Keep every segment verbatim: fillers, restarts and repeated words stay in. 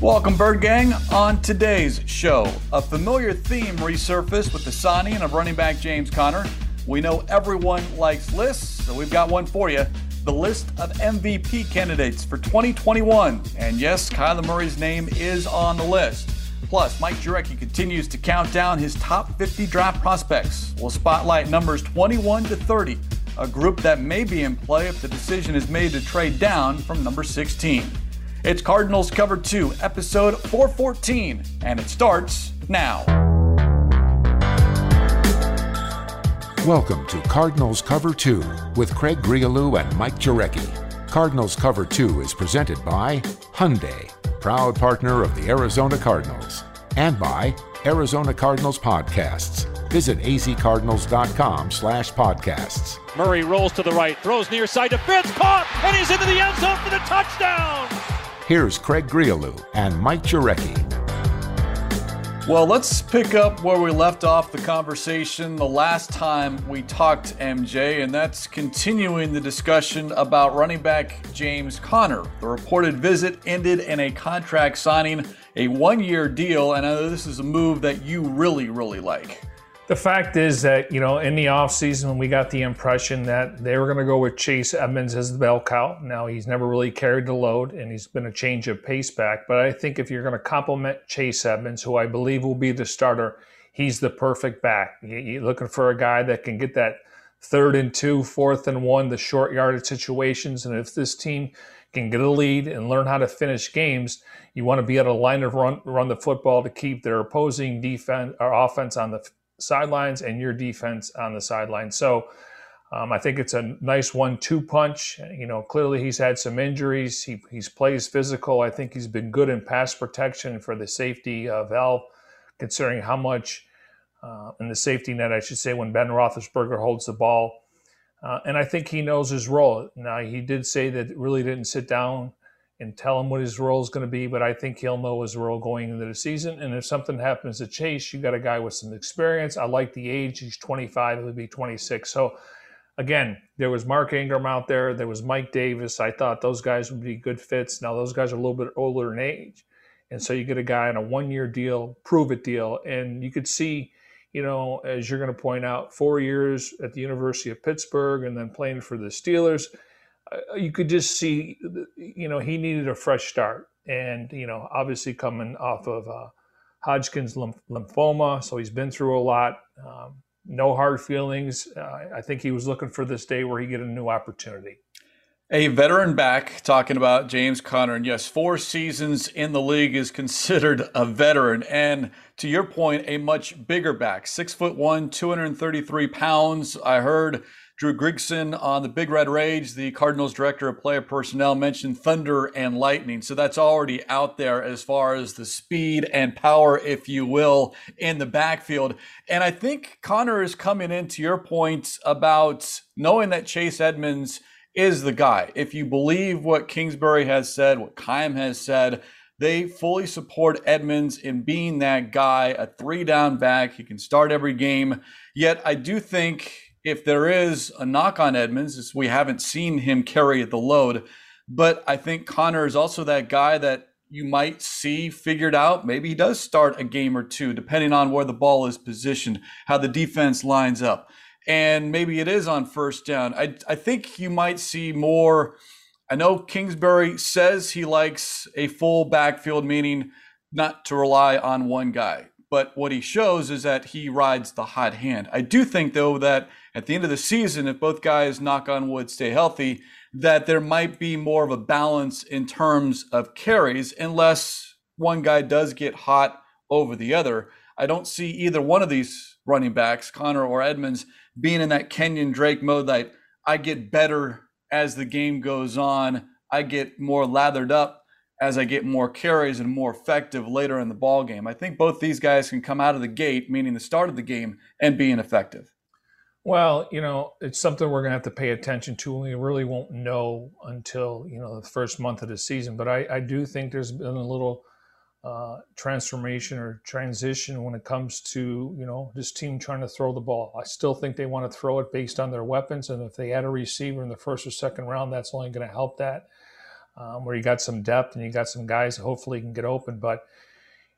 Welcome, Bird Gang. On today's show, a familiar theme resurfaced with the signing of running back James Conner. We know everyone likes lists, so we've got one for you. The list of M V P candidates for twenty twenty-one. And yes, Kyler Murray's name is on the list. Plus, Mike Jurecki continues to count down his top fifty draft prospects. We'll spotlight numbers twenty-one to thirty, a group that may be in play if the decision is made to trade down from number sixteen. It's Cardinals Cover two, episode four fourteen, and it starts now. Welcome to Cardinals Cover two with Craig Grealoux and Mike Jurecki. Cardinals Cover two is presented by Hyundai, proud partner of the Arizona Cardinals, and by Arizona Cardinals podcasts. Visit a z cardinals dot com slash podcasts. Murray rolls to the right, throws near side to Fitz, caught, and he's into the end zone for the touchdown. Here's Craig Grealoux and Mike Jurecki. Well, let's pick up where we left off the conversation the last time we talked, M J, and that's continuing the discussion about running back James Conner. The reported visit ended in a contract signing, a one-year deal, and I know this is a move that you really, really like. The fact is that, you know, in the offseason, we got the impression that they were going to go with Chase Edmonds as the bell cow. Now, he's never really carried the load, and he's been a change of pace back. But I think if you're going to compliment Chase Edmonds, who I believe will be the starter, he's the perfect back. You're looking for a guy that can get that third and two, fourth and one, the short yardage situations. And if this team can get a lead and learn how to finish games, you want to be able to line of run, run the football to keep their opposing defense or offense on the sidelines and your defense on the sideline. So um, I think it's a nice one two punch. You know, clearly he's had some injuries. He he's plays physical. I think he's been good in pass protection for the safety uh, valve, considering how much uh, in the safety net, I should say, when Ben Roethlisberger holds the ball. Uh, and I think he knows his role. Now, he did say that really didn't sit down and tell him what his role is going to be, but I think he'll know his role going into the season. And if something happens to Chase, you got a guy with some experience. I like the age. He's twenty-five. He'll be twenty-six. So, again, there was Mark Ingram out there. There was Mike Davis. I thought those guys would be good fits. Now, those guys are a little bit older in age. And so you get a guy on a one-year deal, prove-it deal. And you could see, you know, as you're going to point out, four years at the University of Pittsburgh and then playing for the Steelers. You could just see, you know, he needed a fresh start. And, you know, obviously coming off of uh, Hodgkin's lymphoma, so he's been through a lot. Um, no hard feelings. Uh, I think he was looking for this day where he get a new opportunity. A veteran back, talking about James Conner. And yes, four seasons in the league is considered a veteran. And to your point, a much bigger back. Six foot one, two hundred thirty-three pounds. I heard Drew Grigson on the Big Red Rage, the Cardinals director of player personnel, mentioned thunder and lightning. So that's already out there as far as the speed and power, if you will, in the backfield. And I think Conner is coming in to your point about knowing that Chase Edmonds is the guy. If you believe what Kingsbury has said, what Keim has said, they fully support Edmonds in being that guy, a three-down back. He can start every game. Yet I do think, if there is a knock on Edmonds, it's we haven't seen him carry the load. But I think Conner is also that guy that you might see figured out. Maybe he does start a game or two, depending on where the ball is positioned, how the defense lines up. And maybe it is on first down. I, I think you might see more. I know Kingsbury says he likes a full backfield, meaning not to rely on one guy. But what he shows is that he rides the hot hand. I do think, though, that at the end of the season, if both guys, knock on wood, stay healthy, that there might be more of a balance in terms of carries, unless one guy does get hot over the other. I don't see either one of these running backs, Conner or Edmonds, being in that Kenyon Drake mode that I get better as the game goes on. I get more lathered up as I get more carries and more effective later in the ball game. I think both these guys can come out of the gate, meaning the start of the game, and be ineffective. Well, you know, it's something we're going to have to pay attention to. We really won't know until, you know, the first month of the season. But I, I do think there's been a little uh, transformation or transition when it comes to, you know, this team trying to throw the ball. I still think they want to throw it based on their weapons. And if they had a receiver in the first or second round, that's only going to help that. um, where you got some depth and you got some guys that hopefully can get open. But,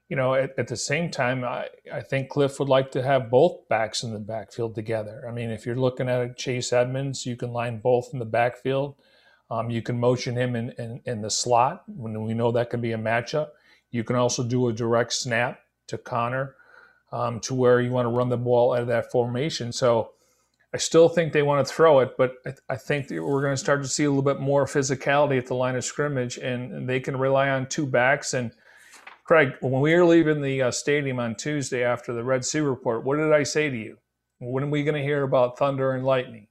you know, at, at the same time, I, I think Kliff would like to have both backs in the backfield together. I mean, if you're looking at Chase Edmonds, you can line both in the backfield. Um, you can motion him in, in, in the slot when we know that can be a matchup. You can also do a direct snap to Conner um, to where you want to run the ball out of that formation. So I still think they want to throw it, but I, th- I think that we're going to start to see a little bit more physicality at the line of scrimmage, and, and they can rely on two backs. And Craig, when we were leaving the uh, stadium on Tuesday after the Red Sea report, what did I say to you? When are we going to hear about thunder and lightning?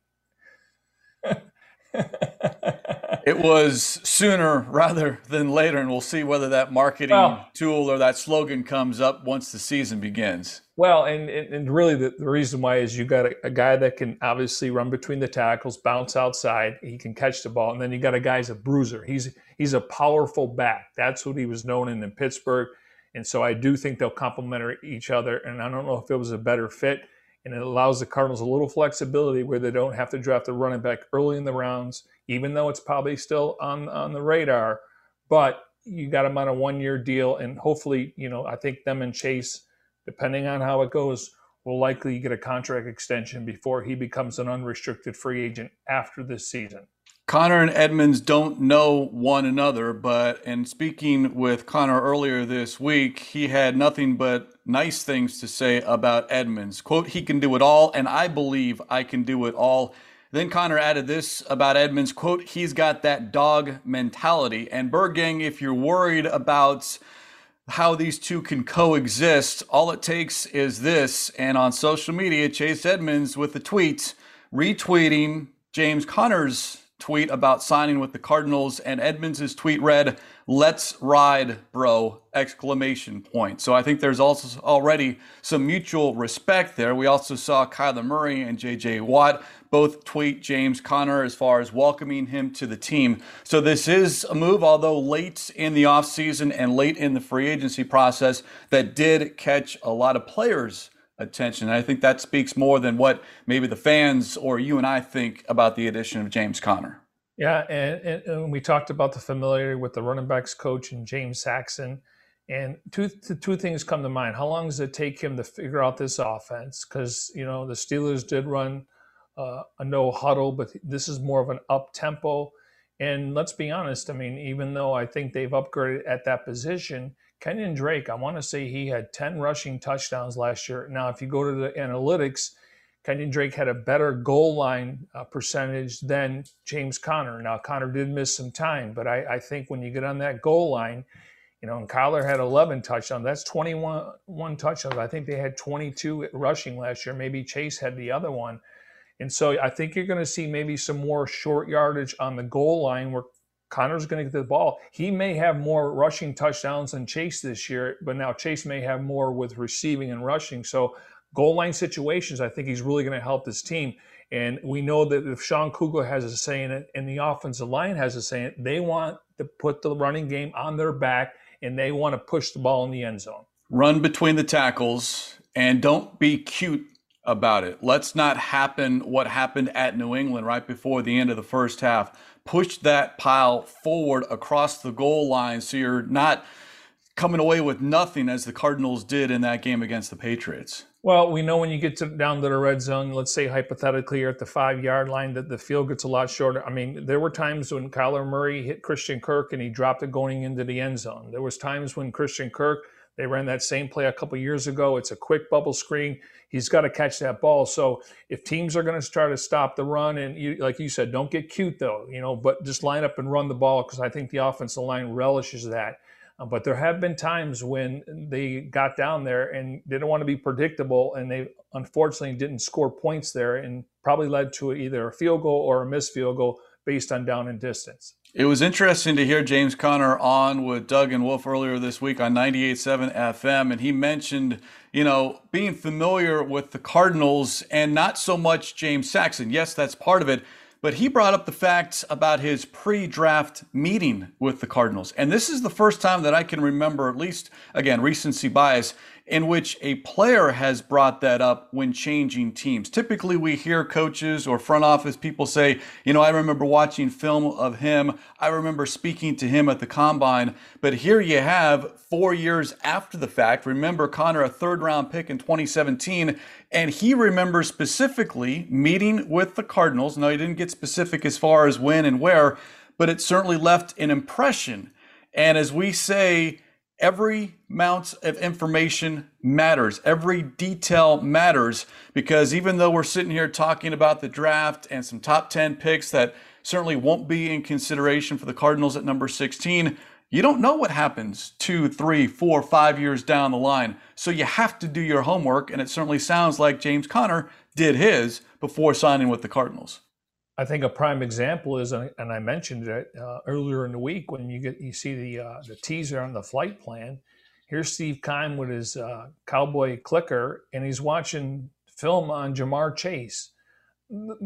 It was sooner rather than later, and we'll see whether that marketing well, tool or that slogan comes up once the season begins. Well, and and really the, the reason why is you got a, a guy that can obviously run between the tackles, bounce outside, he can catch the ball, and then you got a guy who's a bruiser. He's he's a powerful back. That's what he was known in in Pittsburgh, and so I do think they'll complement each other, and I don't know if it was a better fit, and it allows the Cardinals a little flexibility where they don't have to draft a running back early in the rounds, even though it's probably still on, on the radar. But you got them on a one-year deal, and hopefully, you know, I think them and Chase, depending on how it goes, will likely get a contract extension before he becomes an unrestricted free agent after this season. Conner and Edmonds don't know one another, but in speaking with Conner earlier this week, he had nothing but nice things to say about Edmonds. Quote, "He can do it all, and I believe I can do it all." Then Conner added this about Edmonds, quote, "He's got that dog mentality." And Bird Gang, if you're worried about how these two can coexist, all it takes is this. And on social media, Chase Edmonds with a tweet retweeting James Conner's tweet about signing with the Cardinals, and Edmonds' tweet read, "Let's ride, bro!" Exclamation point. So I think there's also already some mutual respect there. We also saw Kyler Murray and J J Watt both tweet James Conner as far as welcoming him to the team. So this is a move, although late in the offseason and late in the free agency process, that did catch a lot of players' attention. And I think that speaks more than what maybe the fans or you and I think about the addition of James Conner. Yeah, and, and, and we talked about the familiarity with the running backs coach and James Saxon. And two two things come to mind. How long does it take him to figure out this offense? Because, you know, the Steelers did run uh, a no huddle, but this is more of an up tempo. And let's be honest, I mean, even though I think they've upgraded at that position, Kenyon Drake, I want to say he had ten rushing touchdowns last year. Now, if you go to the analytics, Kenyon Drake had a better goal line uh, percentage than James Conner. Now, Conner did miss some time, but I, I think when you get on that goal line, you know, and Kyler had eleven touchdowns, that's twenty-one touchdowns. I think they had twenty-two rushing last year. Maybe Chase had the other one. And so I think you're going to see maybe some more short yardage on the goal line where Connor's going to get the ball. He may have more rushing touchdowns than Chase this year, but now Chase may have more with receiving and rushing. So goal line situations, I think he's really going to help this team. And we know that if Sean Kugler has a say in it and the offensive line has a say in it, they want to put the running game on their back and they want to push the ball in the end zone. Run between the tackles and don't be cute about it. Let's not happen what happened at New England right before the end of the first half. Push that pile forward across the goal line so you're not coming away with nothing as the Cardinals did in that game against the Patriots. Well, we know when you get to, down to the red zone, let's say hypothetically you're at the five-yard line, that the field gets a lot shorter. I mean, there were times when Kyler Murray hit Christian Kirk and he dropped it going into the end zone. There was times when Christian Kirk, they ran that same play a couple years ago. It's a quick bubble screen. He's got to catch that ball. So if teams are going to try to stop the run, and you, like you said, don't get cute though, you know, but just line up and run the ball because I think the offensive line relishes that. Uh, but there have been times when they got down there and they don't want to be predictable, and they unfortunately didn't score points there and probably led to either a field goal or a missed field goal based on down and distance. It was interesting to hear James Conner on with Doug and Wolf earlier this week on ninety-eight point seven F M, and he mentioned, you know, being familiar with the Cardinals and not so much James Saxon. Yes, that's part of it, but he brought up the facts about his pre-draft meeting with the Cardinals. And this is the first time that I can remember, at least, again, recency bias, in which a player has brought that up when changing teams. Typically, we hear coaches or front office people say, you know, I remember watching film of him. I remember speaking to him at the combine. But here you have four years after the fact. Remember Conner, a third round pick in twenty seventeen, and he remembers specifically meeting with the Cardinals. Now, he didn't get specific as far as when and where, but it certainly left an impression. And as we say, every amount of information matters. Every detail matters, because even though we're sitting here talking about the draft and some top ten picks that certainly won't be in consideration for the Cardinals at number sixteen, you don't know what happens two, three, four, five years down the line. So you have to do your homework, and it certainly sounds like James Conner did his before signing with the Cardinals. I think a prime example is, and I mentioned it uh, earlier in the week, when you get you see the uh, the teaser on the flight plan. Here's Steve Keim with his uh, cowboy clicker, and he's watching film on Ja'Marr Chase.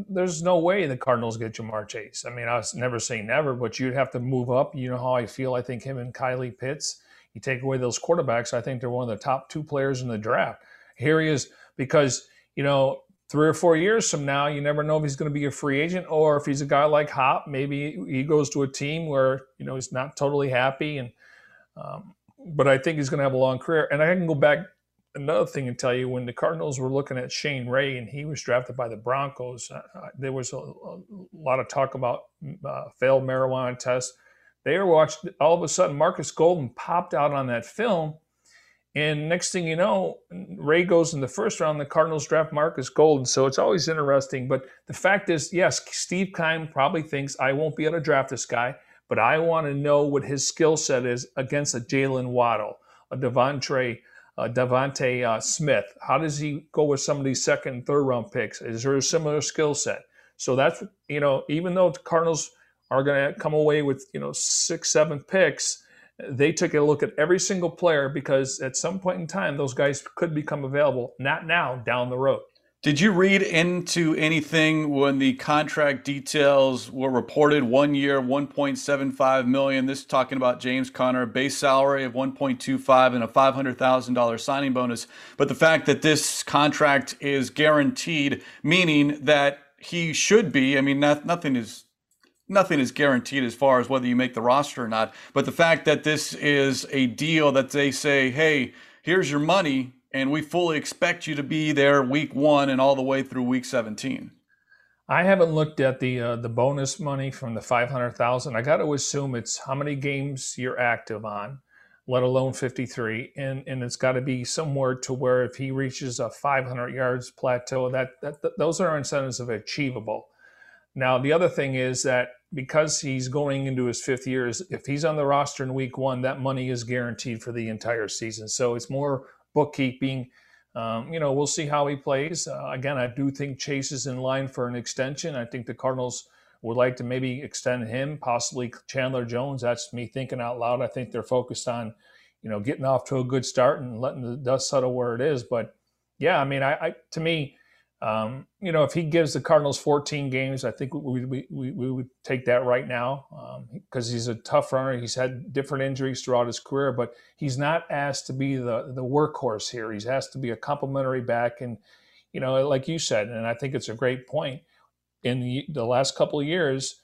There's no way the Cardinals get Ja'Marr Chase. I mean, I was never saying never, but you'd have to move up. You know how I feel. I think him and Kylie Pitts, you take away those quarterbacks, I think they're one of the top two players in the draft. Here he is, because, you know, three or four years from now, you never know if he's going to be a free agent, or if he's a guy like Hop, maybe he goes to a team where, you know, he's not totally happy. And um, but I think he's going to have a long career. And I can go back another thing and tell you, when the Cardinals were looking at Shane Ray and he was drafted by the Broncos, uh, there was a, a lot of talk about uh, failed marijuana tests. They were watched. All of a sudden, Marcus Golden popped out on that film. And next thing you know, Ray goes in the first round, the Cardinals draft Marcus Golden. So it's always interesting. But the fact is, yes, Steve Keim probably thinks, I won't be able to draft this guy, but I want to know what his skill set is against a Jaylen Waddle, a Devontae, a Devontae uh, Smith. How does he go with some of these second and third round picks? Is there a similar skill set? So that's, you know, even though the Cardinals are going to come away with, you know, six, seven picks, they took a look at every single player, because at some point in time, those guys could become available. Not now, down the road. Did you read into anything when the contract details were reported? One year, one point seven five million dollars. This is talking about James Conner, base salary of one point two five million dollars and a five hundred thousand dollars signing bonus. But the fact that this contract is guaranteed, meaning that he should be, I mean, not, nothing is... Nothing is guaranteed as far as whether you make the roster or not. But the fact that this is a deal that they say, hey, here's your money, and we fully expect you to be there week one and all the way through week seventeen. I haven't looked at the uh, the bonus money from the five hundred thousand dollars. I got to assume it's how many games you're active on, let alone fifty-three. And and it's got to be somewhere to where if he reaches a five hundred yards plateau, that, that, that those are incentives of achievable. Now, the other thing is that because he's going into his fifth year, if he's on the roster in week one, that money is guaranteed for the entire season. So it's more bookkeeping. Um, you know, we'll see how he plays. Uh, again, I do think Chase is in line for an extension. I think the Cardinals would like to maybe extend him, possibly Chandler Jones. That's me thinking out loud. I think they're focused on, you know, getting off to a good start and letting the dust settle where it is. But, yeah, I mean, I, I to me – Um, you know, if he gives the Cardinals fourteen games, I think we we, we, we would take that right now, because um, he's a tough runner. He's had different injuries throughout his career, but he's not asked to be the, the workhorse here. He's asked to be a complimentary back. And, you know, like you said, and I think it's a great point, in the, the last couple of years,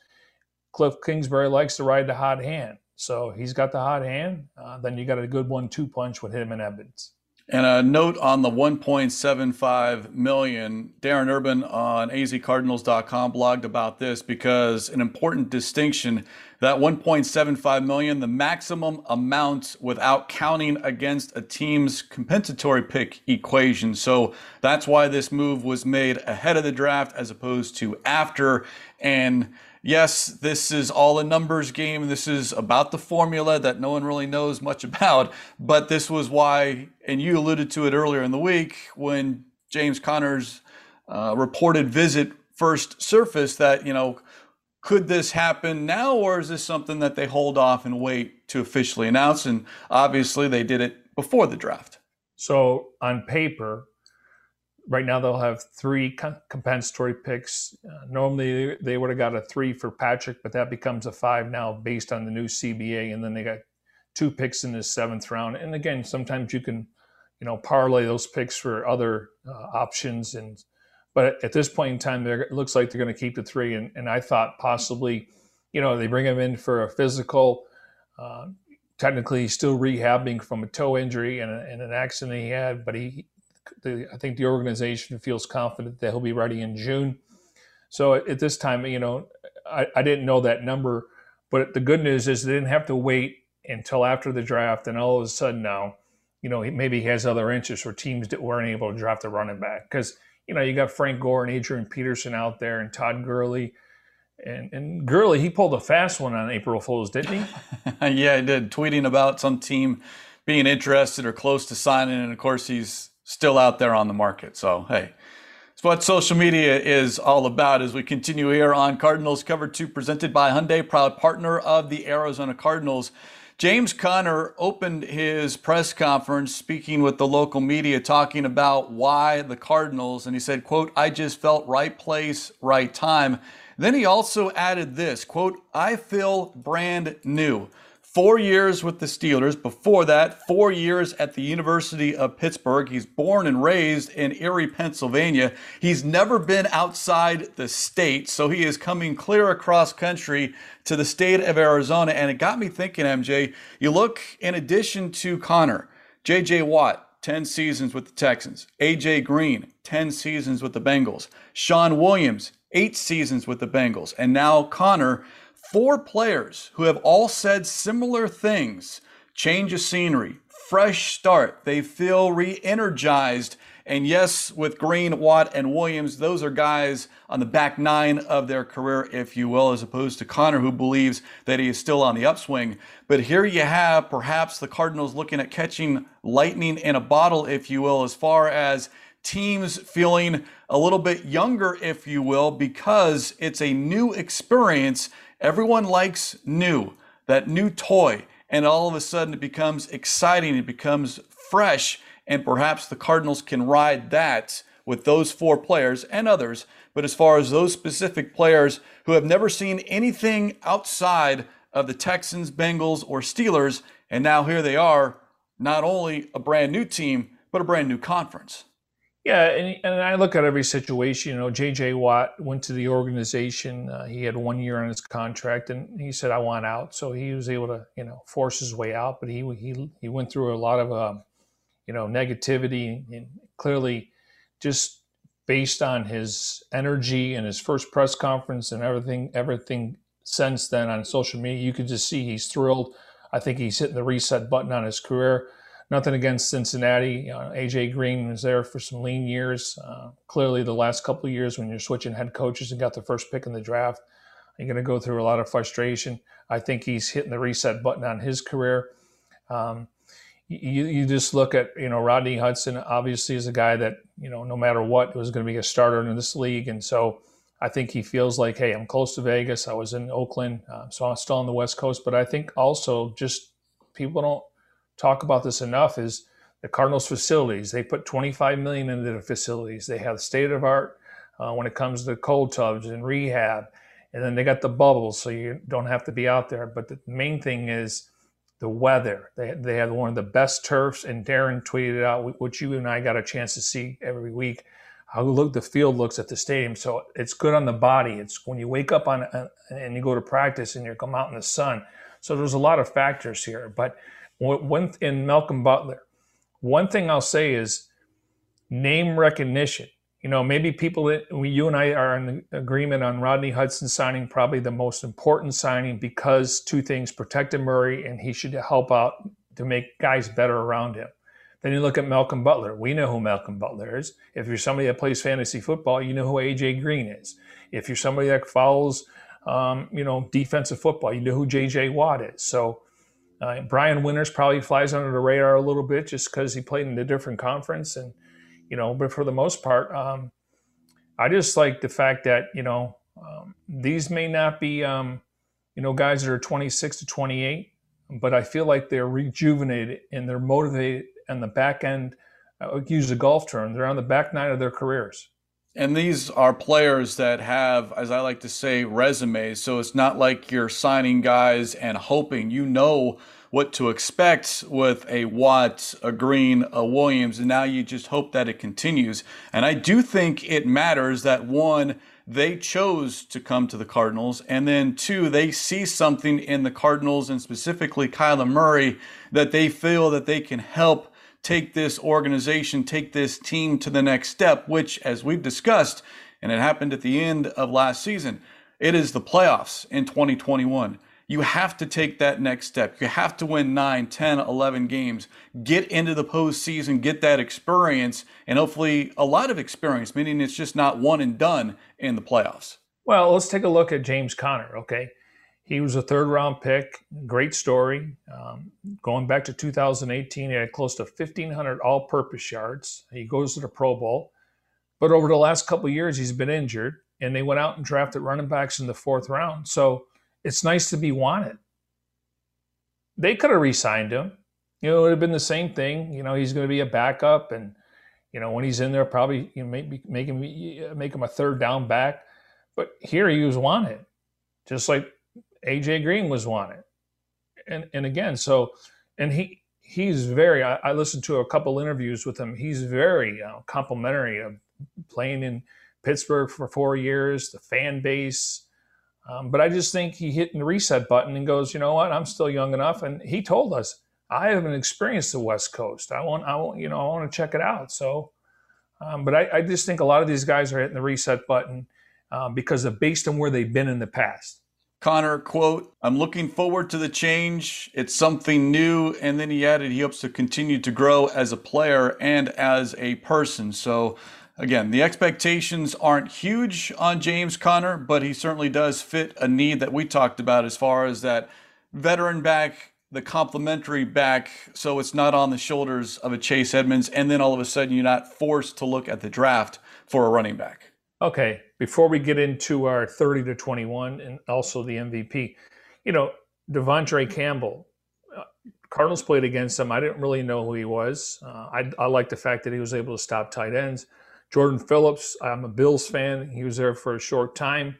Kliff Kingsbury likes to ride the hot hand. So he's got the hot hand. Uh, then you got a good one two punch with him and Edmonds. And a note on the one point seven five million dollars, Darren Urban on a z cardinals dot com blogged about this, because an important distinction, that one point seven five million dollars, the maximum amount without counting against a team's compensatory pick equation. So that's why this move was made ahead of the draft as opposed to after. And yes, this is all a numbers game. This is about the formula that no one really knows much about. But this was why, and you alluded to it earlier in the week, when James Conner's uh, reported visit first surfaced, that, you know, could this happen now, or is this something that they hold off and wait to officially announce? And obviously they did it before the draft. So on paper, right now they'll have three compensatory picks. Uh, normally they would have got a three for Patrick, but that becomes a five now based on the new C B A. And then they got two picks in the seventh round. And again, sometimes you can you know, parlay those picks for other uh, options. And but at this point in time, it looks like they're going to keep the three. And, and I thought possibly, you know, they bring him in for a physical. Uh, technically, he's still rehabbing from a toe injury and, a, and an accident he had, but he, the, I think the organization feels confident that he'll be ready in June. So at this time, you know, I, I didn't know that number, but the good news is they didn't have to wait until after the draft, and all of a sudden now, you know, maybe he has other interests or teams that weren't able to draft a running back because, you know, you got Frank Gore and Adrian Peterson out there and Todd Gurley. And, and Gurley, he pulled a fast one on April Fool's, didn't he? Yeah, he did, tweeting about some team being interested or close to signing, and, of course, he's still out there on the market. So, hey, it's what social media is all about as we continue here on Cardinals Cover two, presented by Hyundai, proud partner of the Arizona Cardinals. James Conner opened his press conference speaking with the local media, talking about why the Cardinals, and he said, quote, I just felt right place, right time. Then he also added this, quote, I feel brand new. Four years with the Steelers. Before that, four years at the University of Pittsburgh. He's born and raised in Erie, Pennsylvania. He's never been outside the state, so he is coming clear across country to the state of Arizona. And it got me thinking, M J, you look, in addition to Conner, J J Watt, ten seasons with the Texans. A J Green, ten seasons with the Bengals. Sean Williams, eight seasons with the Bengals. And now Conner, four players who have all said similar things. Change of scenery, fresh start. They feel re-energized. And yes, with Green, Watt, and Williams, those are guys on the back nine of their career, if you will, as opposed to Conner, who believes that he is still on the upswing. But here you have perhaps the Cardinals looking at catching lightning in a bottle, if you will, as far as teams feeling a little bit younger, if you will, because it's a new experience. Everyone likes new, that new toy, and all of a sudden it becomes exciting, it becomes fresh, and perhaps the Cardinals can ride that with those four players and others. But as far as those specific players who have never seen anything outside of the Texans, Bengals, or Steelers, and now here they are, not only a brand new team, but a brand new conference. Yeah, and, and I look at every situation. You know, J J. Watt went to the organization. Uh, he had one year on his contract, and he said, I want out. So he was able to, you know, force his way out. But he he he went through a lot of, um, you know, negativity. And clearly, just based on his energy and his first press conference and everything, everything since then on social media, you could just see he's thrilled. I think he's hitting the reset button on his career. Nothing against Cincinnati. Uh, A J. Green was there for some lean years. Uh, clearly, the last couple of years when you're switching head coaches and got the first pick in the draft, you're going to go through a lot of frustration. I think he's hitting the reset button on his career. Um, you you just look at, you know, Rodney Hudson, obviously, is a guy that, you know, no matter what, was going to be a starter in this league. And so I think he feels like, hey, I'm close to Vegas. I was in Oakland, uh, so I'm still on the West Coast. But I think also just people don't talk about this enough is the Cardinals facilities. They put twenty-five million dollars into the facilities. They have state of art uh, when it comes to cold tubs and rehab. And then they got the bubbles, so you don't have to be out there. But the main thing is the weather. They they have one of the best turfs, and Darren tweeted out, which you and I got a chance to see every week, how look the field looks at the stadium. So it's good on the body. It's when you wake up on uh, and you go to practice and you come out in the sun. So there's a lot of factors here. But One in Malcolm Butler, one thing I'll say is name recognition. You know, maybe people that we, you and I are in agreement on Rodney Hudson signing, probably the most important signing because two things, protected Murray and he should help out to make guys better around him. Then you look at Malcolm Butler. We know who Malcolm Butler is. If you're somebody that plays fantasy football, you know who A J. Green is. If you're somebody that follows, um, you know, defensive football, you know who J J. Watt is. So Uh, Brian Winters probably flies under the radar a little bit just because he played in a different conference. And, you know, but for the most part, um, I just like the fact that, you know, um, these may not be, um, you know, guys that are twenty-six to twenty-eight, but I feel like they're rejuvenated and they're motivated on the back end. I use a golf term. They're on the back nine of their careers. And these are players that have, as I like to say, resumes. So it's not like you're signing guys and hoping. You know what to expect with a Watt, a Green, a Williams, and now you just hope that it continues. And I do think it matters that, one, they chose to come to the Cardinals, and then two, they see something in the Cardinals and specifically Kyler Murray that they feel that they can help take this organization, take this team to the next step, which, as we've discussed, and it happened at the end of last season, it is the playoffs in twenty twenty-one. You have to take that next step. You have to win nine, ten, eleven games, get into the postseason, get that experience, and hopefully a lot of experience, meaning it's just not one and done in the playoffs. Well, let's take a look at James Conner, okay? He was a third-round pick, great story. Um, going back to two thousand eighteen, he had close to fifteen hundred all-purpose yards. He goes to the Pro Bowl. But over the last couple of years, he's been injured, and they went out and drafted running backs in the fourth round. So it's nice to be wanted. They could have re-signed him. You know, it would have been the same thing. You know, he's going to be a backup, and, you know, when he's in there, probably you know, make, make, him, make him a third down back. But here he was wanted, just like A J Green was wanted. And and again, so, and he he's very, I, I listened to a couple interviews with him. He's very uh, complimentary of playing in Pittsburgh for four years, the fan base. Um, but I just think he hit the reset button and goes, you know what, I'm still young enough. And he told us, I haven't experienced the West Coast. I want, I want, you know, I want to check it out. So, um, but I, I just think a lot of these guys are hitting the reset button um, because of based on where they've been in the past. Conner, quote, "I'm looking forward to the change. It's something new." And then he added he hopes to continue to grow as a player and as a person. So, again, the expectations aren't huge on James Conner, but he certainly does fit a need that we talked about as far as that veteran back, the complimentary back, so it's not on the shoulders of a Chase Edmonds, and then all of a sudden you're not forced to look at the draft for a running back. Okay, before we get into our thirty to twenty-one and also the M V P, you know, Devontae Campbell, Cardinals played against him. I didn't really know who he was. Uh, I, I like the fact that he was able to stop tight ends. Jordan Phillips, I'm a Bills fan. He was there for a short time.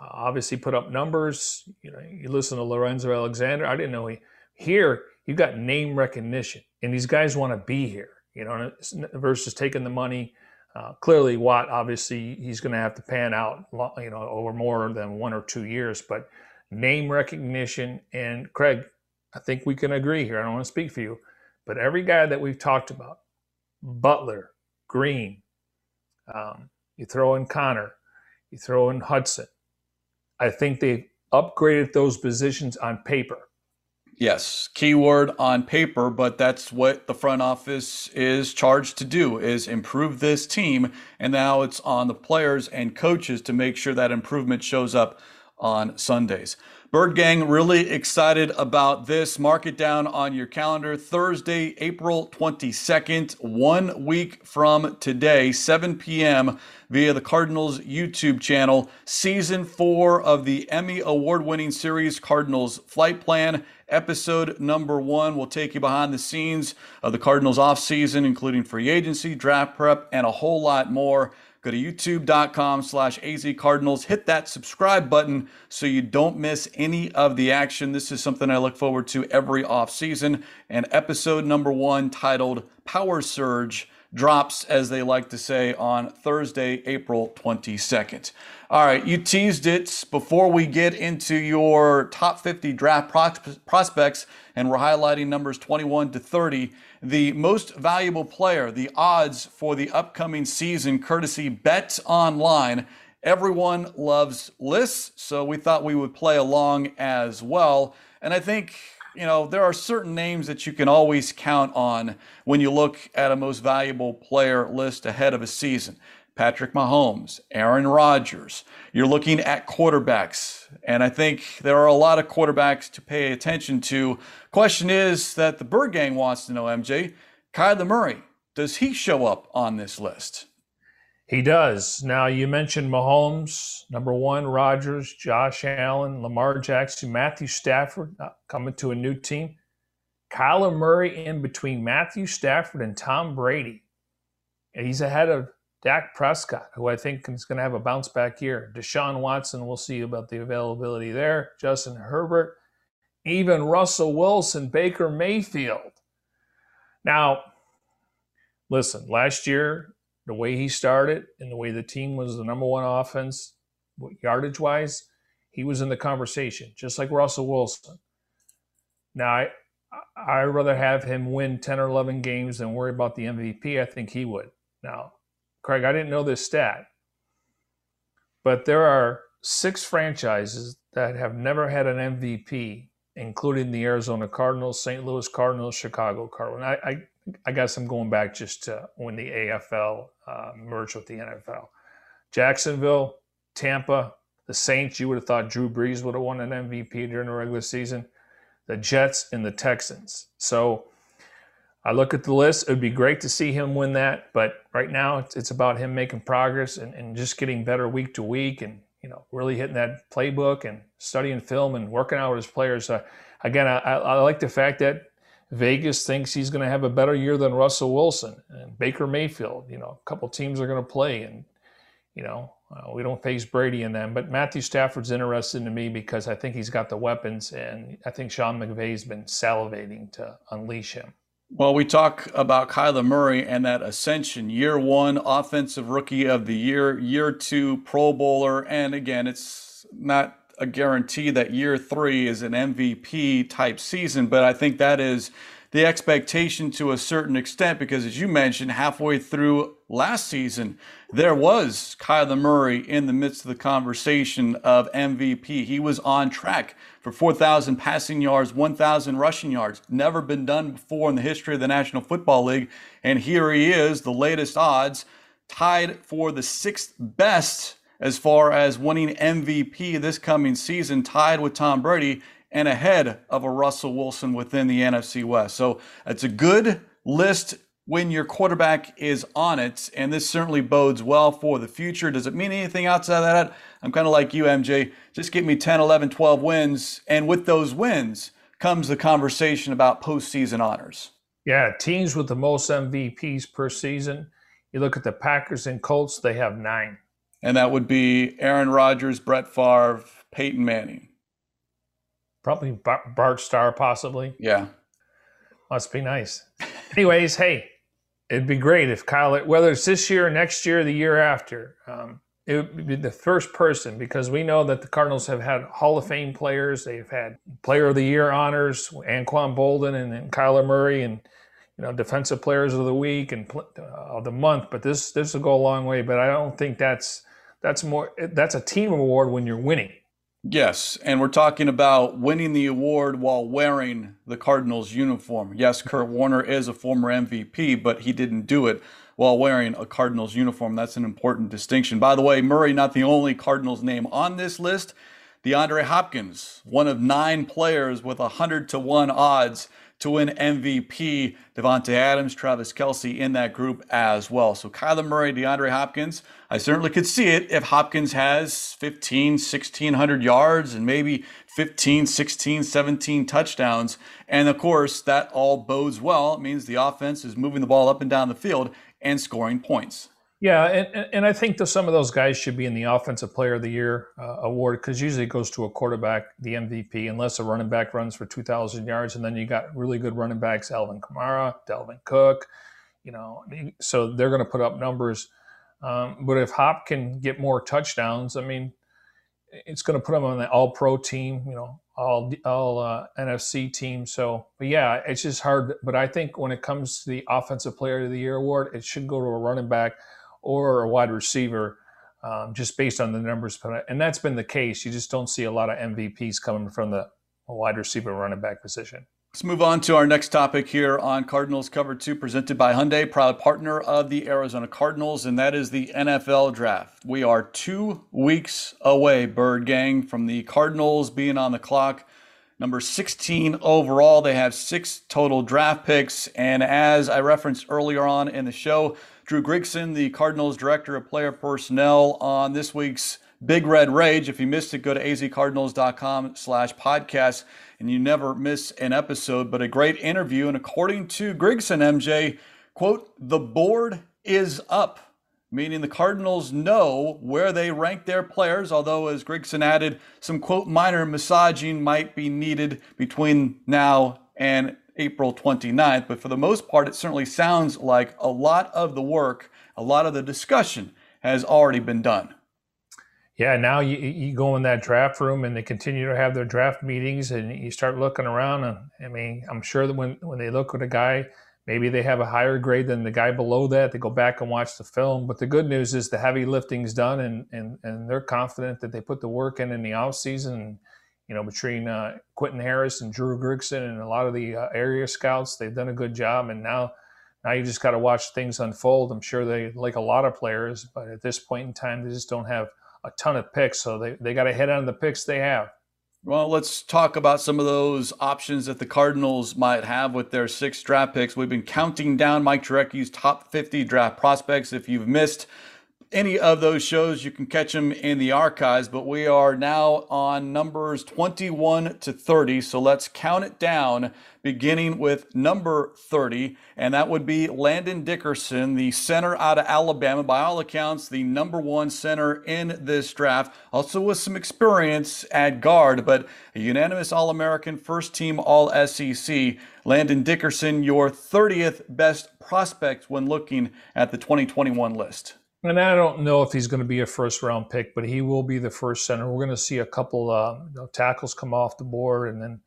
Uh, obviously put up numbers. You know, you listen to Lorenzo Alexander. I didn't know he here. You got name recognition, and these guys want to be here. You know, versus taking the money. Uh, clearly, Watt obviously he's going to have to pan out. You know, over more than one or two years, but name recognition. And Craig, I think we can agree here. I don't want to speak for you, but every guy that we've talked about, Butler, Green. Um, you throw in Conner, you throw in Hudson. I think they upgraded those positions on paper. Yes, keyword on paper, but that's what the front office is charged to do, is improve this team. And now it's on the players and coaches to make sure that improvement shows up on Sundays. Bird Gang, really excited about this. Mark it down on your calendar. Thursday, April twenty-second, one week from today, seven p.m. via the Cardinals YouTube channel. Season four of the Emmy award-winning series, Cardinals Flight Plan. Episode number one will take you behind the scenes of the Cardinals offseason, including free agency, draft prep, and a whole lot more. Go to youtube dot com slash A Z Cardinals. Hit that subscribe button so you don't miss any of the action. This is something I look forward to every offseason. And episode number one, titled Power Surge, drops, as they like to say, on Thursday, April twenty-second. All right, you teased it. Before we get into your top fifty draft prospects, and we're highlighting numbers twenty-one to thirty, the most valuable player, the odds for the upcoming season, courtesy Bet Online. Everyone loves lists, so we thought we would play along as well. And I think, you know, there are certain names that you can always count on when you look at a most valuable player list ahead of a season. Patrick Mahomes, Aaron Rodgers. You're looking at quarterbacks, and I think there are a lot of quarterbacks to pay attention to. Question is that the Bird Gang wants to know, M J, Kyler Murray, does he show up on this list? He does. Now, you mentioned Mahomes, number one, Rodgers, Josh Allen, Lamar Jackson, Matthew Stafford coming to a new team. Kyler Murray in between Matthew Stafford and Tom Brady. And he's ahead of Dak Prescott, who I think is going to have a bounce back year. Deshaun Watson, we'll see about the availability there. Justin Herbert even Russell Wilson, Baker Mayfield. Now, listen, last year, the way he started and the way the team was the number one offense, yardage-wise, he was in the conversation, just like Russell Wilson. Now, I, I'd rather have him win ten or eleven games than worry about the M V P. I think he would. Now, Craig, I didn't know this stat, but there are six franchises that have never had an M V P, including the Arizona Cardinals, Saint Louis Cardinals, Chicago Cardinals. I, I, I guess I'm going back just to when the A F L uh, merged with the N F L. Jacksonville, Tampa, the Saints, you would have thought Drew Brees would have won an M V P during the regular season. The Jets and the Texans. So I look at the list. It would be great to see him win that, but right now it's about him making progress and, and just getting better week to week and, you know, really hitting that playbook and studying film and working out with his players. Uh, again, I, I like the fact that Vegas thinks he's going to have a better year than Russell Wilson and Baker Mayfield. You know, a couple teams are going to play and, you know, Uh, we don't face Brady in them, but Matthew Stafford's interesting to me because I think he's got the weapons, and I think Sean McVay's been salivating to unleash him. Well, we talk about Kyler Murray and that ascension. Year one, offensive rookie of the year. Year two, Pro Bowler. And again, it's not a guarantee that year three is an M V P type season, but I think that is the expectation to a certain extent because, as you mentioned, halfway through last season, there was Kyler Murray in the midst of the conversation of M V P. He was on track for four thousand passing yards, one thousand rushing yards. Never been done before in the history of the National Football League. And here he is, the latest odds, tied for the sixth best as far as winning M V P this coming season, tied with Tom Brady and ahead of a Russell Wilson within the N F C West. So it's a good list when your quarterback is on it, and this certainly bodes well for the future. Does it mean anything outside of that? I'm kind of like you, M J. Just give me ten, eleven, twelve wins, and with those wins comes the conversation about postseason honors. Yeah, teams with the most M V Ps per season, you look at the Packers and Colts, they have nine. And that would be Aaron Rodgers, Brett Favre, Peyton Manning. Probably Bart Starr, possibly. Yeah. Must be nice. Anyways, hey. It'd be great if Kyler, whether it's this year, next year, the year after, um, it would be the first person because we know that the Cardinals have had Hall of Fame players. They've had Player of the Year honors, Anquan Bolden and, and Kyler Murray and, you know, Defensive Players of the Week and uh, the month. But this this will go a long way. But I don't think that's that's more that's a team award when you're winning. Yes, and we're talking about winning the award while wearing the Cardinals uniform. Yes, Kurt Warner is a former M V P, but he didn't do it while wearing a Cardinals uniform. That's an important distinction. By the way, Murray, not the only Cardinals name on this list. DeAndre Hopkins, one of nine players with one hundred to one odds to win M V P. Devontae Adams, Travis Kelce in that group as well. So Kyler Murray, DeAndre Hopkins, I certainly could see it if Hopkins has fifteen, sixteen hundred yards and maybe fifteen, sixteen, seventeen touchdowns. And of course, that all bodes well. It means the offense is moving the ball up and down the field and scoring points. Yeah, and, and I think that some of those guys should be in the Offensive Player of the Year uh, award because usually it goes to a quarterback, the M V P, unless a running back runs for two thousand yards, and then you got really good running backs, Alvin Kamara, Dalvin Cook, you know, so they're going to put up numbers. Um, but if Hop can get more touchdowns, I mean, it's going to put him on the All-Pro team, you know, all all uh, N F C team. So, but yeah, it's just hard. But I think when it comes to the Offensive Player of the Year award, it should go to a running back or a wide receiver, um, just based on the numbers. And that's been the case. You just don't see a lot of M V Ps coming from the wide receiver running back position. Let's move on to our next topic here on Cardinals Cover two, presented by Hyundai, proud partner of the Arizona Cardinals, and that is the N F L Draft. We are two weeks away, Bird Gang, from the Cardinals being on the clock. Number sixteen overall, they have six total draft picks. And as I referenced earlier on in the show, Drew Grigson, the Cardinals Director of Player Personnel, on this week's Big Red Rage. If you missed it, go to azcardinals.com slash podcast, and you never miss an episode. But a great interview, and according to Grigson, M J, quote, the board is up, meaning the Cardinals know where they rank their players, although, as Grigson added, some, quote, minor massaging might be needed between now and April twenty-ninth. But for the most part, it certainly sounds like a lot of the work, a lot of the discussion has already been done. Yeah, now you, you go in that draft room and they continue to have their draft meetings and you start looking around. And I mean, I'm sure that when, when they look at a guy, maybe they have a higher grade than the guy below that. They go back and watch the film. But the good news is the heavy lifting's done and and, and they're confident that they put the work in in the offseason. You know, between uh, Quentin Harris and Drew Grigson and a lot of the uh, area scouts, they've done a good job. And now Now you just got to watch things unfold. I'm sure they like a lot of players, but at this point in time, they just don't have a ton of picks, so they, they got to hit on the picks they have. Well, let's talk about some of those options that the Cardinals might have with their six draft picks. We've been counting down Mike Jurecki's top fifty draft prospects. If you've missed any of those shows, you can catch them in the archives, but we are now on numbers twenty-one to thirty, so let's count it down, beginning with number thirty, and that would be Landon Dickerson, the center out of Alabama, by all accounts, the number one center in this draft, also with some experience at guard, but a unanimous All-American, first-team All-S E C. Landon Dickerson, your thirtieth best prospect when looking at the twenty twenty-one list. And I don't know if he's going to be a first-round pick, but he will be the first center. We're going to see a couple uh, you know, tackles come off the board, and then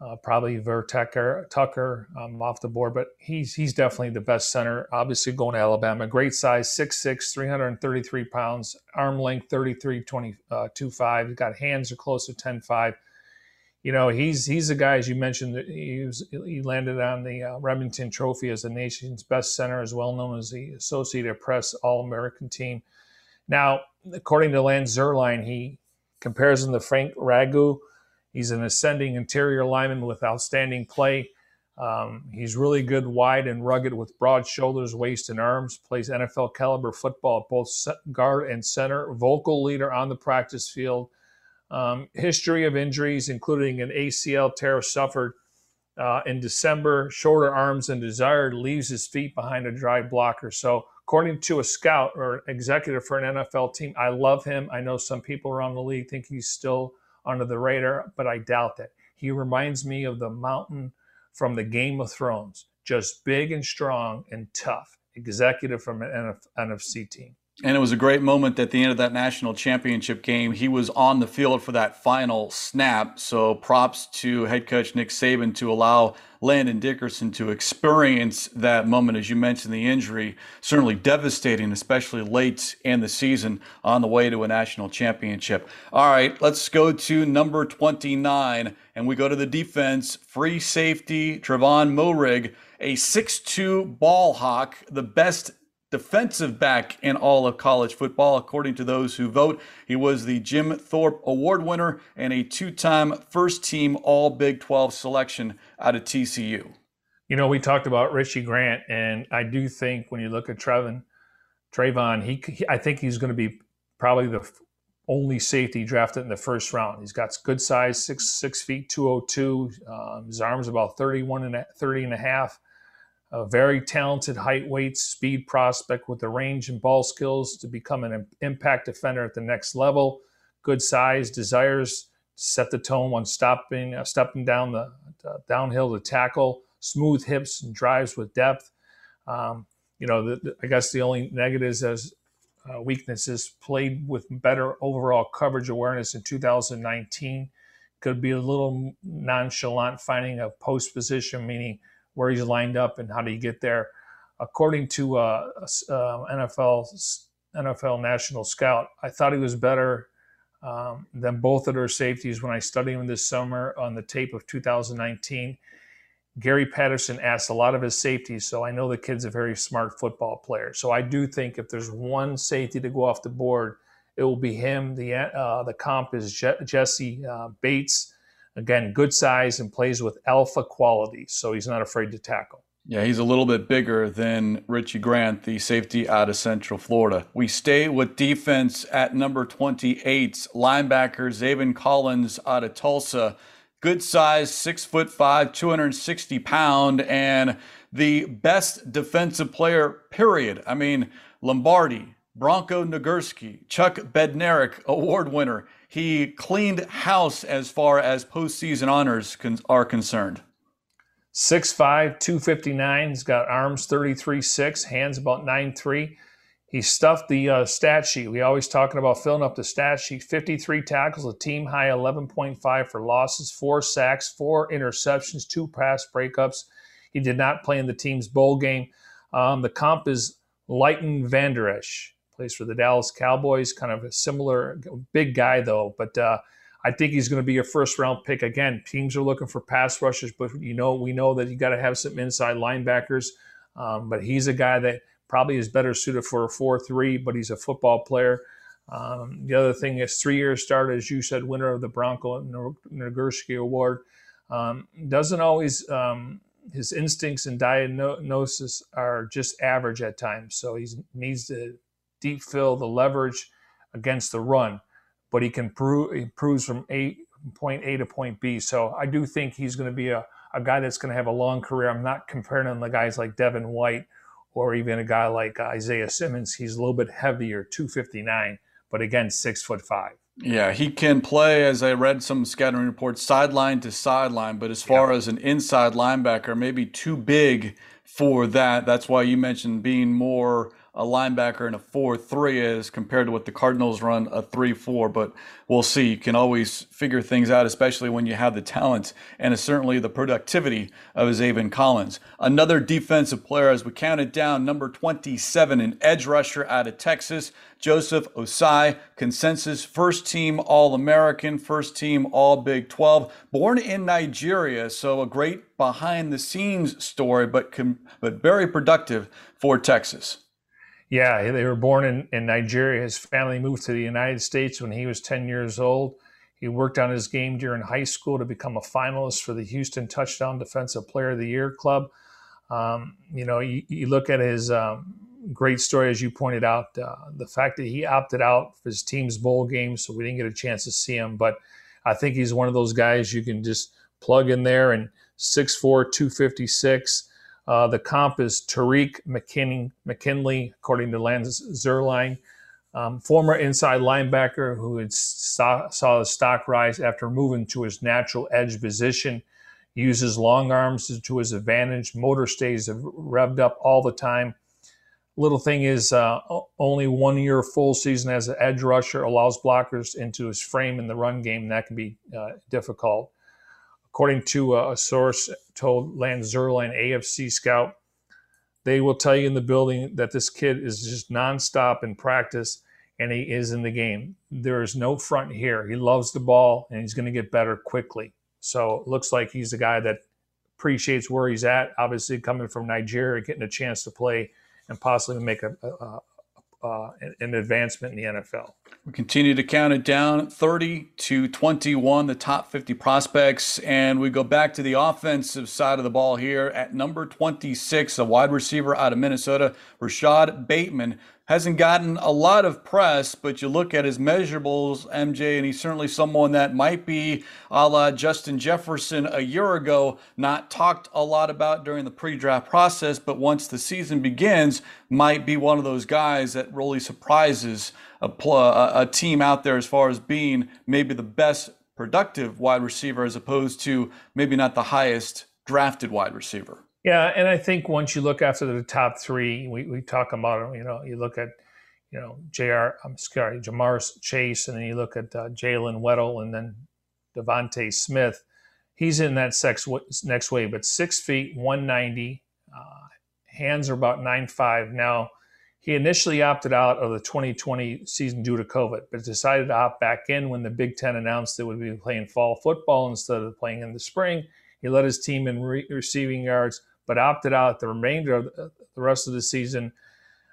uh, probably Ver Tucker, Tucker um, off the board. But he's he's definitely the best center, obviously going to Alabama. Great size, six six, three hundred thirty-three pounds, arm length thirty-three, twenty-five. He's got hands are close to ten five. You know, he's he's a guy, as you mentioned, that he, was, he landed on the uh, Remington Trophy as the nation's best center, as well known as the Associated Press All-American team. Now, according to Lance Zierlein, he compares him to Frank Ragu. He's an ascending interior lineman with outstanding play. Um, he's really good, wide and rugged with broad shoulders, waist, and arms. Plays N F L caliber football at both guard and center. Vocal leader on the practice field. Um, history of injuries, including an A C L tear suffered uh, in December, shorter arms than desired, leaves his feet behind a dry blocker. So according to a scout or executive for an N F L team, I love him. I know some people around the league think he's still under the radar, but I doubt that. He reminds me of the mountain from the Game of Thrones, just big and strong and tough, executive from an N F C team. And it was a great moment at the end of that national championship game. He was on the field for that final snap. So props to head coach Nick Saban to allow Landon Dickerson to experience that moment. As you mentioned, the injury certainly devastating, especially late in the season on the way to a national championship. All right, let's go to number twenty-nine. And we go to the defense, free safety, Trevon Moehrig, a six two ball hawk, the best defensive back in all of college football. According to those who vote, he was the Jim Thorpe Award winner and a two-time first-team All Big twelve selection out of T C U. You know, we talked about Richie Grant, and I do think when you look at Trevon, Trevon, he, he I think he's going to be probably the only safety drafted in the first round. He's got good size, six six feet, two oh two. Um, his arms about thirty-one and a, thirty and a half. A very talented height, weight, speed prospect with the range and ball skills to become an impact defender at the next level. Good size, desires to set the tone when stopping, uh, stepping down the uh, downhill to tackle. Smooth hips and drives with depth. Um, you know, the, the, I guess the only negatives as uh, weaknesses, played with better overall coverage awareness in two thousand nineteen. Could be a little nonchalant finding a post position, meaning where he's lined up and how do you get there. According to uh, uh, N F L National Scout, I thought he was better um, than both of their safeties when I studied him this summer on the tape of two thousand nineteen. Gary Patterson asked a lot of his safeties, so I know the kid's a very smart football player. So I do think if there's one safety to go off the board, it will be him. The, uh, the comp is Je- Jesse uh, Bates. Again, good size and plays with alpha qualities, so he's not afraid to tackle. Yeah, he's a little bit bigger than Richie Grant, the safety out of Central Florida. We stay with defense at number twenty-eight, linebacker Zaven Collins out of Tulsa. Good size, six foot five, two hundred sixty pound, and the best defensive player, period. I mean, Lombardi, Bronco Nagurski, Chuck Bednarik Award winner. He cleaned house as far as postseason honors con- are concerned. six five, two fifty-nine. He's got arms thirty-three six, hands about nine three. He stuffed the uh, stat sheet. We always talking about filling up the stat sheet. fifty-three tackles, a team high eleven point five for losses, four sacks, four interceptions, two pass breakups. He did not play in the team's bowl game. Um, the comp is Leighton Vander Esch. Plays for the Dallas Cowboys. Kind of a similar big guy, though. But uh, I think he's going to be a first-round pick. Again, teams are looking for pass rushers, but you know we know that you got to have some inside linebackers. Um, but he's a guy that probably is better suited for a four three, but he's a football player. Um, the other thing is three-year starter, as you said, winner of the Bronco Nagurski Award. Um, doesn't always um, – his instincts and diagnosis are just average at times, so he needs to deep fill the leverage against the run. But he can prove, improves from eight, point A to point B. So I do think he's going to be a, a guy that's going to have a long career. I'm not comparing him to guys like Devin White or even a guy like Isaiah Simmons. He's a little bit heavier, two fifty-nine, but again, six foot five. Yeah, he can play, as I read some scattering reports, sideline to sideline, but as far yeah. as an inside linebacker, maybe too big for that. That's why you mentioned being more a linebacker in a four three is compared to what the Cardinals run, a three four, but we'll see. You can always figure things out, especially when you have the talent and certainly the productivity of Zaven Collins. Another defensive player, as we count it down, number twenty-seven, an edge rusher out of Texas, Joseph Osai, consensus first-team All-American, first-team All-Big twelve, born in Nigeria, so a great behind-the-scenes story, but com- but very productive for Texas. Yeah, they were born in, in Nigeria. His family moved to the United States when he was ten years old. He worked on his game during high school to become a finalist for the Houston Touchdown Defensive Player of the Year Club. Um, you know, you, you look at his um, great story, as you pointed out, uh, the fact that he opted out for his team's bowl game, so we didn't get a chance to see him. But I think he's one of those guys you can just plug in there. And six four, two fifty-six. Uh, the comp is Tariq McKin- McKinley, according to Lance Zierlein, um, former inside linebacker who had saw, saw his stock rise after moving to his natural edge position. He uses long arms to, to his advantage. Motor stays revved up all the time. Little thing is uh, only one year full season as an edge rusher allows blockers into his frame in the run game, and that can be uh, difficult. According to a source told Lance Zierlein, A F C scout, they will tell you in the building that this kid is just nonstop in practice, and he is in the game. There is no front here. He loves the ball, and he's going to get better quickly. So it looks like he's a guy that appreciates where he's at, obviously coming from Nigeria, getting a chance to play and possibly make a, a – Uh, an advancement in the N F L. We continue to count it down, thirty to twenty-one, the top fifty prospects, and we go back to the offensive side of the ball here at number twenty-six, a wide receiver out of Minnesota, Rashad Bateman. Hasn't gotten a lot of press, but you look at his measurables, M J, and he's certainly someone that might be a la Justin Jefferson a year ago, not talked a lot about during the pre-draft process, but once the season begins, might be one of those guys that really surprises a, a, a team out there as far as being maybe the best productive wide receiver as opposed to maybe not the highest drafted wide receiver. Yeah, and I think once you look after the top three, we, we talk about, you know, you look at, you know, J R, I'm sorry, Ja'Marr Chase, and then you look at uh, Jaylen Waddle, and then DeVonta Smith. He's in that sex, next wave, but six feet, one ninety, uh, hands are about nine five. Now, he initially opted out of the twenty twenty season due to COVID, but decided to opt back in when the Big Ten announced they would be playing fall football instead of playing in the spring. He led his team in re- receiving yards, but opted out the remainder of the rest of the season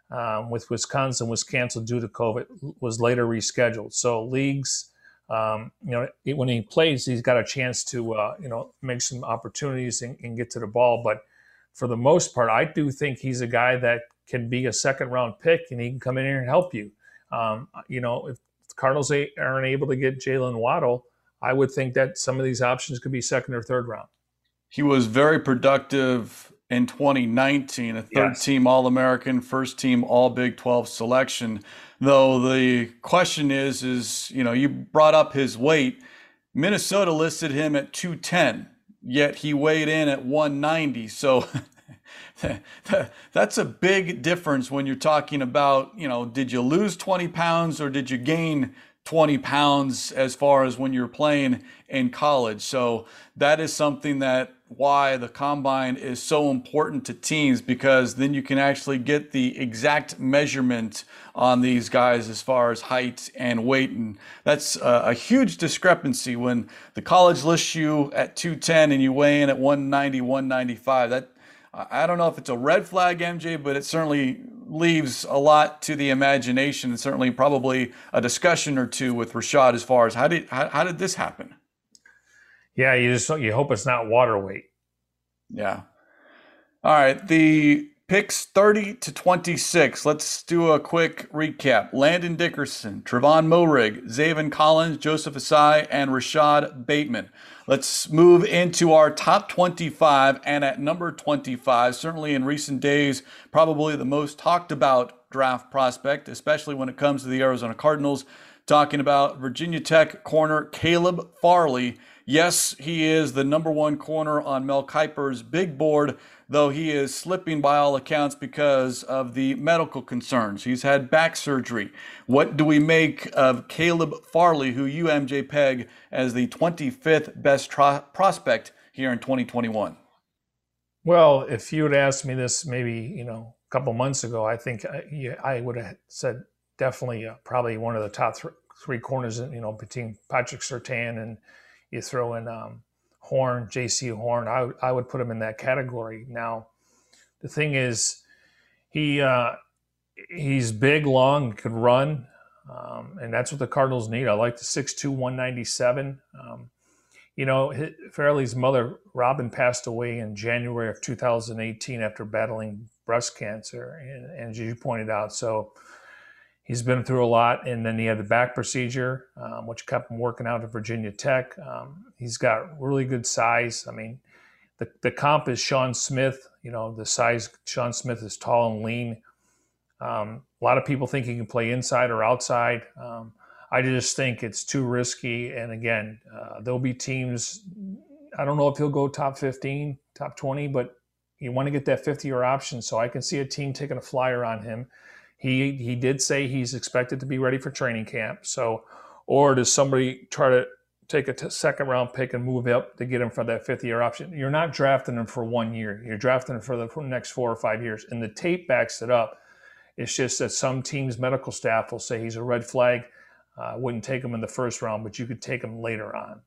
um, with Wisconsin was canceled due to COVID, was later rescheduled. So leagues, um, you know, it, when he plays, he's got a chance to, uh, you know, make some opportunities and, and get to the ball. But for the most part, I do think he's a guy that can be a second round pick and he can come in here and help you. Um, you know, if the Cardinals aren't able to get Jaylen Waddle, I would think that some of these options could be second or third round. He was very productive in twenty nineteen, a third-team yes. All-American, first-team All-Big twelve selection. Though the question is, is, you know, you brought up his weight. Minnesota listed him at two ten, yet he weighed in at one ninety. So that's a big difference when you're talking about, you know, did you lose twenty pounds or did you gain twenty pounds as far as when you're playing in college? So that is something that why the combine is so important to teams, because then you can actually get the exact measurement on these guys as far as height and weight. And that's a, a huge discrepancy when the college lists you at two ten and you weigh in at one ninety, one ninety-five. That, I don't know if it's a red flag, M J, but it certainly leaves a lot to the imagination, and certainly probably a discussion or two with Rashad as far as how did how, how did this happen? Yeah, you just you hope it's not water weight. Yeah. All right, the picks thirty to twenty-six. Let's do a quick recap. Landon Dickerson, Trevon Moehrig, Zaven Collins, Joseph Asai, and Rashad Bateman. Let's move into our top twenty-five, and at number twenty-five, certainly in recent days, probably the most talked about draft prospect, especially when it comes to the Arizona Cardinals, talking about Virginia Tech corner Caleb Farley. Yes, he is the number one corner on Mel Kiper's big board, though he is slipping by all accounts because of the medical concerns. He's had back surgery. What do we make of Caleb Farley, who you, M J, peg as the twenty-fifth best tro- prospect here in twenty twenty-one? Well, if you had asked me this maybe, you know, a couple months ago, I think I, I would have said definitely uh, probably one of the top th- three corners, you know, between Patrick Surtain and you throw in um, Horn, J C Horn. I, w- I would put him in that category. Now, the thing is, he uh, he's big, long, could run, um, and that's what the Cardinals need. I like the six two, one ninety-seven. Um, you know, his, Farley's mother, Robin, passed away in January of two thousand eighteen after battling breast cancer, and, and as you pointed out, so he's been through a lot, and then he had the back procedure, um, which kept him working out at Virginia Tech. Um, he's got really good size. I mean, the, the comp is Sean Smith. You know, the size, Sean Smith is tall and lean. Um, a lot of people think he can play inside or outside. Um, I just think it's too risky. And again, uh, there'll be teams, I don't know if he'll go top fifteen, top twenty, but you want to get that fifty-year option. So I can see a team taking a flyer on him. He he did say he's expected to be ready for training camp. So, or does somebody try to take a t- second round pick and move up to get him for that fifth year option? You're not drafting him for one year. You're drafting him for the next four or five years. And the tape backs it up. It's just that some teams' medical staff will say he's a red flag. Uh, wouldn't take him in the first round, but you could take him later on.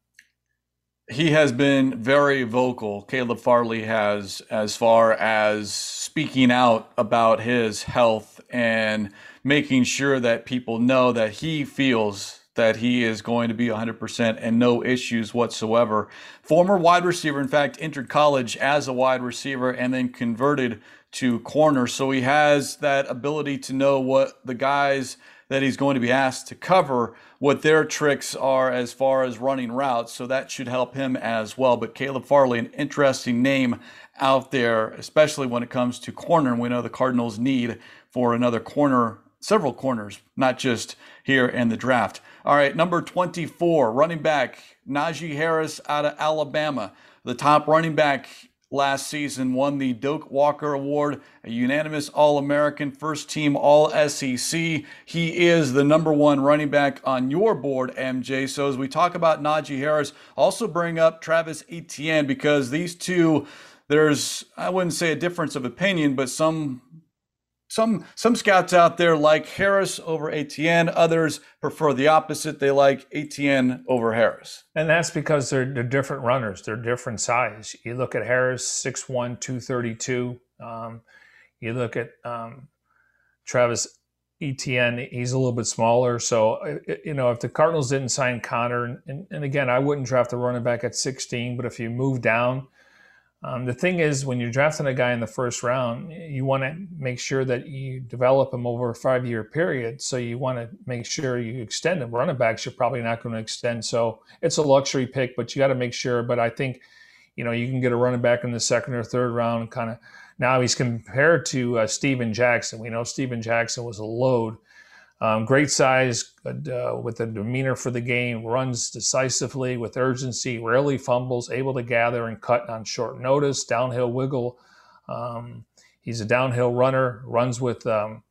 He has been very vocal, Caleb Farley has, as far as speaking out about his health and making sure that people know that he feels that he is going to be one hundred percent and no issues whatsoever. Former wide receiver, in fact, entered college as a wide receiver and then converted to corner. So he has that ability to know what the guys that he's going to be asked to cover, what their tricks are as far as running routes. So that should help him as well. But Caleb Farley, an interesting name out there, especially when it comes to corner. And we know the Cardinals need for another corner, several corners, not just here in the draft. All right, number twenty-four, running back Najee Harris out of Alabama, the top running back last season, won the Doak Walker Award, a unanimous All-American, first-team All-S E C. He is the number one running back on your board, M J. So as we talk about Najee Harris, also bring up Travis Etienne, because these two, there's, I wouldn't say a difference of opinion, but some Some some scouts out there like Harris over Etienne. Others prefer the opposite. They like Etienne over Harris. And that's because they're, they're different runners. They're different size. You look at Harris, six one, two thirty-two. Um, you look at um, Travis Etienne, he's a little bit smaller. So, you know, if the Cardinals didn't sign Conner, and, and, and again, I wouldn't draft a running back at sixteen, but if you move down, Um, the thing is, when you're drafting a guy in the first round, you want to make sure that you develop him over a five-year period. So you want to make sure you extend him. Running backs, you're probably not going to extend. So it's a luxury pick, but you got to make sure. But I think you know, you can get a running back in the second or third round. Kind of now he's compared to uh, Steven Jackson. We know Steven Jackson was a load. Um, great size, uh, with a demeanor for the game, runs decisively with urgency, rarely fumbles, able to gather and cut on short notice, downhill wiggle. Um, he's a downhill runner, runs with, um,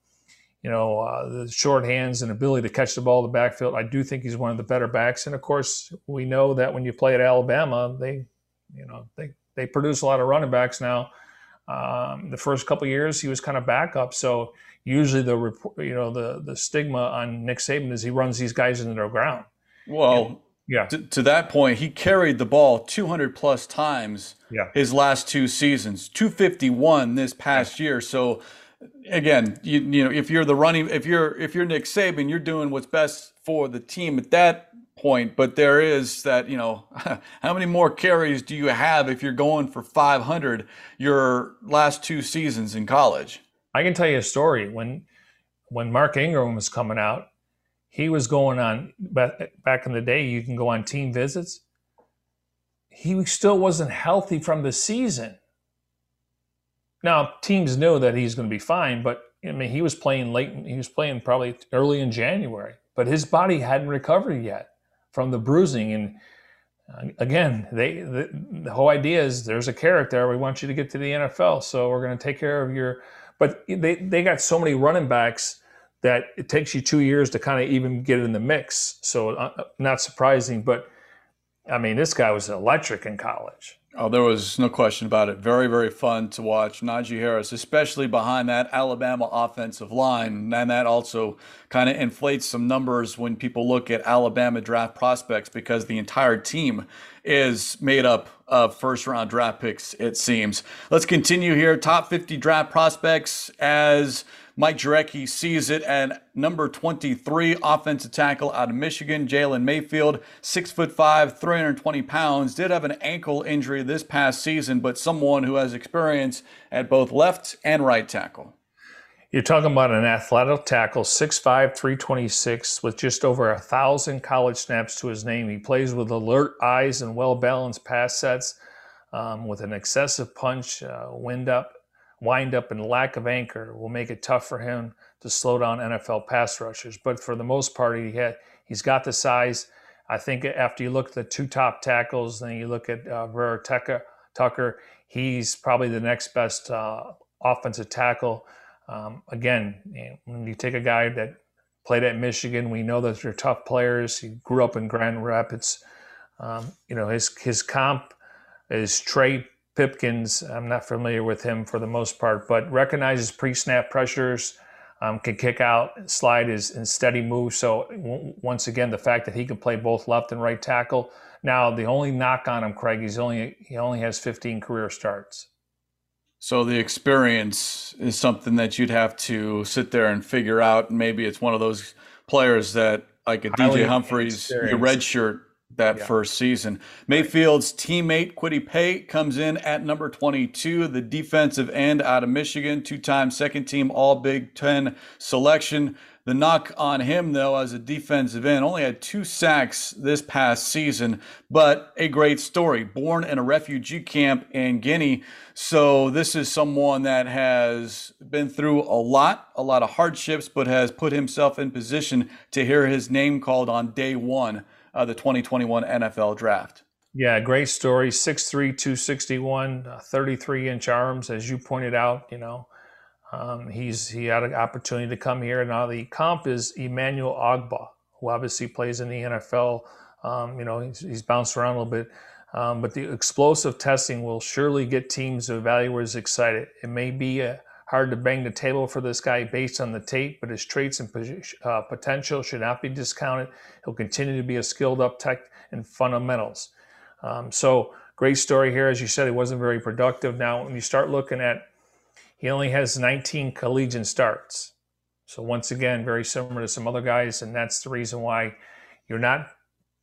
you know, uh, the short hands and ability to catch the ball in the backfield. I do think he's one of the better backs. And, of course, we know that when you play at Alabama, they, you know, they, they produce a lot of running backs now. Um, the first couple of years, he was kind of backup. So usually the you know the the stigma on Nick Saban is he runs these guys into the ground. Well, and, yeah. To, to that point, he carried the ball two hundred plus times yeah. his last two seasons, two fifty-one this past yeah. year. So again, you you know if you're the running if you're if you're Nick Saban, you're doing what's best for the team at that point. But there is that, you know, how many more carries do you have if you're going for five hundred your last two seasons in college? I can tell you a story. When when Mark Ingram was coming out, he was going on, back in the day, you can go on team visits. He still wasn't healthy from the season. Now, teams knew that he's going to be fine, but I mean, he was playing late. He was playing probably early in January, but his body hadn't recovered yet from the bruising. And again, they the, the whole idea is there's a carrot there. We want you to get to the N F L, so we're going to take care of your – but they, they got so many running backs that it takes you two years to kind of even get in the mix. So uh, not surprising, but, I mean, this guy was electric in college. Oh, there was no question about it. Very, very fun to watch. Najee Harris, especially behind that Alabama offensive line. And that also kind of inflates some numbers when people look at Alabama draft prospects, because the entire team is made up of first-round draft picks, it seems. Let's continue here. Top fifty draft prospects as Mike Jurecki sees it at number twenty-three, offensive tackle out of Michigan, Jalen Mayfield, six foot five, three hundred twenty pounds, did have an ankle injury this past season, but someone who has experience at both left and right tackle. You're talking about an athletic tackle, six five, three twenty-six, with just over a one thousand college snaps to his name. He plays with alert eyes and well-balanced pass sets, um, with an excessive punch, uh, wind up, wind up and lack of anchor will make it tough for him to slow down N F L pass rushers. But for the most part, he had, he's got the size. I think after you look at the two top tackles, then you look at uh, Vera Tucker, Tucker, he's probably the next best uh, offensive tackle. Um, again, when you take a guy that played at Michigan, we know that they're tough players. He grew up in Grand Rapids. Um, you know, his, his comp is Trey Pipkins. I'm not familiar with him for the most part, but recognizes pre-snap pressures, um, can kick out, slide is in steady move. So w- once again, the fact that he can play both left and right tackle. Now, the only knock on him, Craig, he's only he only has fifteen career starts. So the experience is something that you'd have to sit there and figure out. And maybe it's one of those players that, like a D J Humphreys, the red shirt, that yeah. first season. Mayfield's teammate Kwity Paye comes in at number twenty-two, the defensive end out of Michigan, two-time second-team All-Big Ten selection. The knock on him, though, as a defensive end, only had two sacks this past season, but a great story. Born in a refugee camp in Guinea, so this is someone that has been through a lot, a lot of hardships, but has put himself in position to hear his name called on day one. Uh, the twenty twenty-one N F L draft. Yeah, great story. six three, two sixty-one, uh, thirty-three inch arms, as you pointed out. You know, um, he's he had an opportunity to come here. Now the comp is Emmanuel Ogba, who obviously plays in the N F L. Um, you know, he's, he's bounced around a little bit, um, but the explosive testing will surely get teams of evaluators excited. It may be a, hard to bang the table for this guy based on the tape, but his traits and uh, potential should not be discounted. He'll continue to be a skilled up tech in fundamentals. Um, so great story here. As you said, he wasn't very productive. Now, when you start looking at, he only has nineteen collegiate starts. So once again, very similar to some other guys, and that's the reason why you're not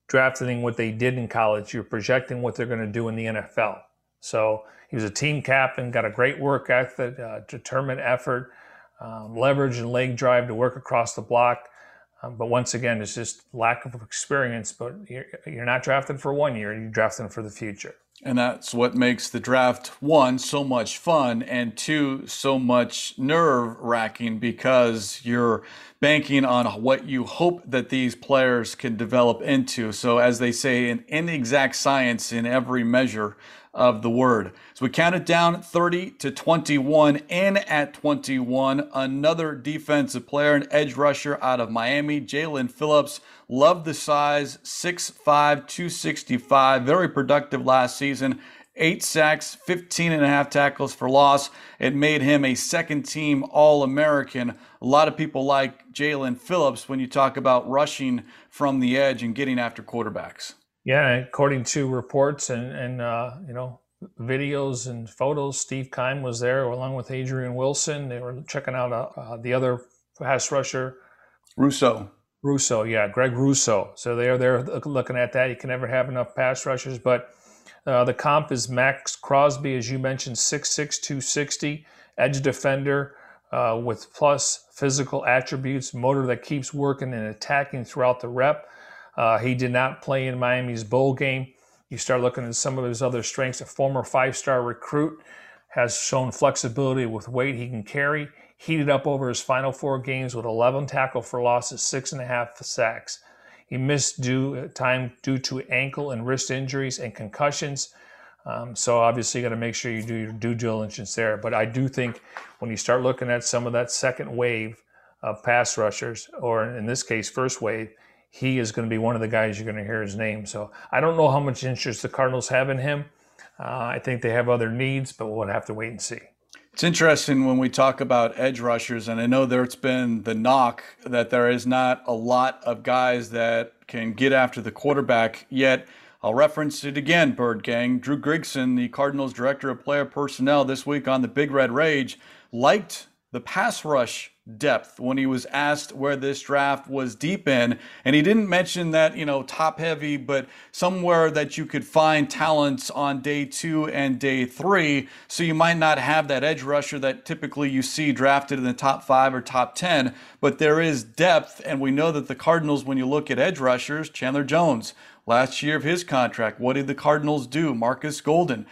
drafting what they did in college. You're projecting what they're going to do in the N F L. So he was a team captain, got a great work ethic, uh, determined effort, um, leverage and leg drive to work across the block. Um, but once again, it's just lack of experience. But you're, you're not drafting for one year, you're drafting for the future. And that's what makes the draft, one, so much fun, and two, so much nerve-wracking, because you're banking on what you hope that these players can develop into. So as they say, an inexact science in every measure of the word. So we counted down thirty to twenty-one, and at twenty-one, another defensive player, an edge rusher out of Miami, Jalen Phillips. Loved the size, six five, two sixty-five, very productive last season. Eight sacks, fifteen and a half tackles for loss. It made him a second-team All-American. A lot of people like Jalen Phillips when you talk about rushing from the edge and getting after quarterbacks. Yeah, according to reports and, and uh, you know, videos and photos, Steve Keim was there along with Adrian Wilson. They were checking out uh, uh, the other pass rusher. Russo. Russo, yeah, Greg Russo. So they are there looking at that. You can never have enough pass rushers, but Uh, the comp is Max Crosby, as you mentioned, six six, two sixty, edge defender uh, with plus physical attributes, motor that keeps working and attacking throughout the rep. Uh, he did not play in Miami's bowl game. You start looking at some of his other strengths. A former five-star recruit, has shown flexibility with weight he can carry. Heated up over his final four games with eleven tackle for losses, six and a half sacks. He missed due time due to ankle and wrist injuries and concussions. Um, so obviously you got to make sure you do your due diligence there. But I do think when you start looking at some of that second wave of pass rushers, or in this case, first wave, he is going to be one of the guys you're going to hear his name. So I don't know how much interest the Cardinals have in him. Uh, I think they have other needs, but we'll have to wait and see. It's interesting when we talk about edge rushers, and I know there's been the knock that there is not a lot of guys that can get after the quarterback, yet I'll reference it again, Bird Gang. Drew Grigson, the Cardinals Director of Player Personnel, this week on the Big Red Rage, liked the pass rush depth when he was asked where this draft was deep in. And he didn't mention that, you know, top heavy, but somewhere that you could find talents on day two and day three. So you might not have that edge rusher that typically you see drafted in the top five or top ten, but there is depth. And we know that the Cardinals, when you look at edge rushers, Chandler Jones, last year of his contract, what did the Cardinals do? Marcus Golden.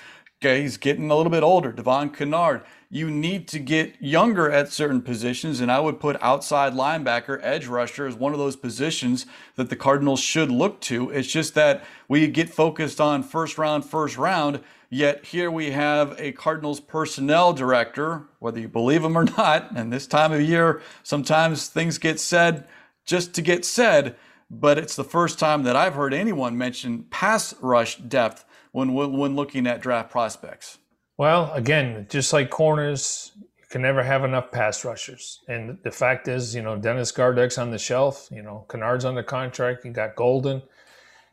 Okay, he's getting a little bit older. Devon Kennard. You need to get younger at certain positions, and I would put outside linebacker, edge rusher as one of those positions that the Cardinals should look to. It's just that we get focused on first round, first round, yet here we have a Cardinals personnel director, whether you believe him or not, and this time of year, sometimes things get said just to get said, but it's the first time that I've heard anyone mention pass rush depth when when looking at draft prospects. Well, again, just like corners, you can never have enough pass rushers. And the fact is, you know, Dennis Gardeck's on the shelf, you know, Kennard's on the contract, you got Golden,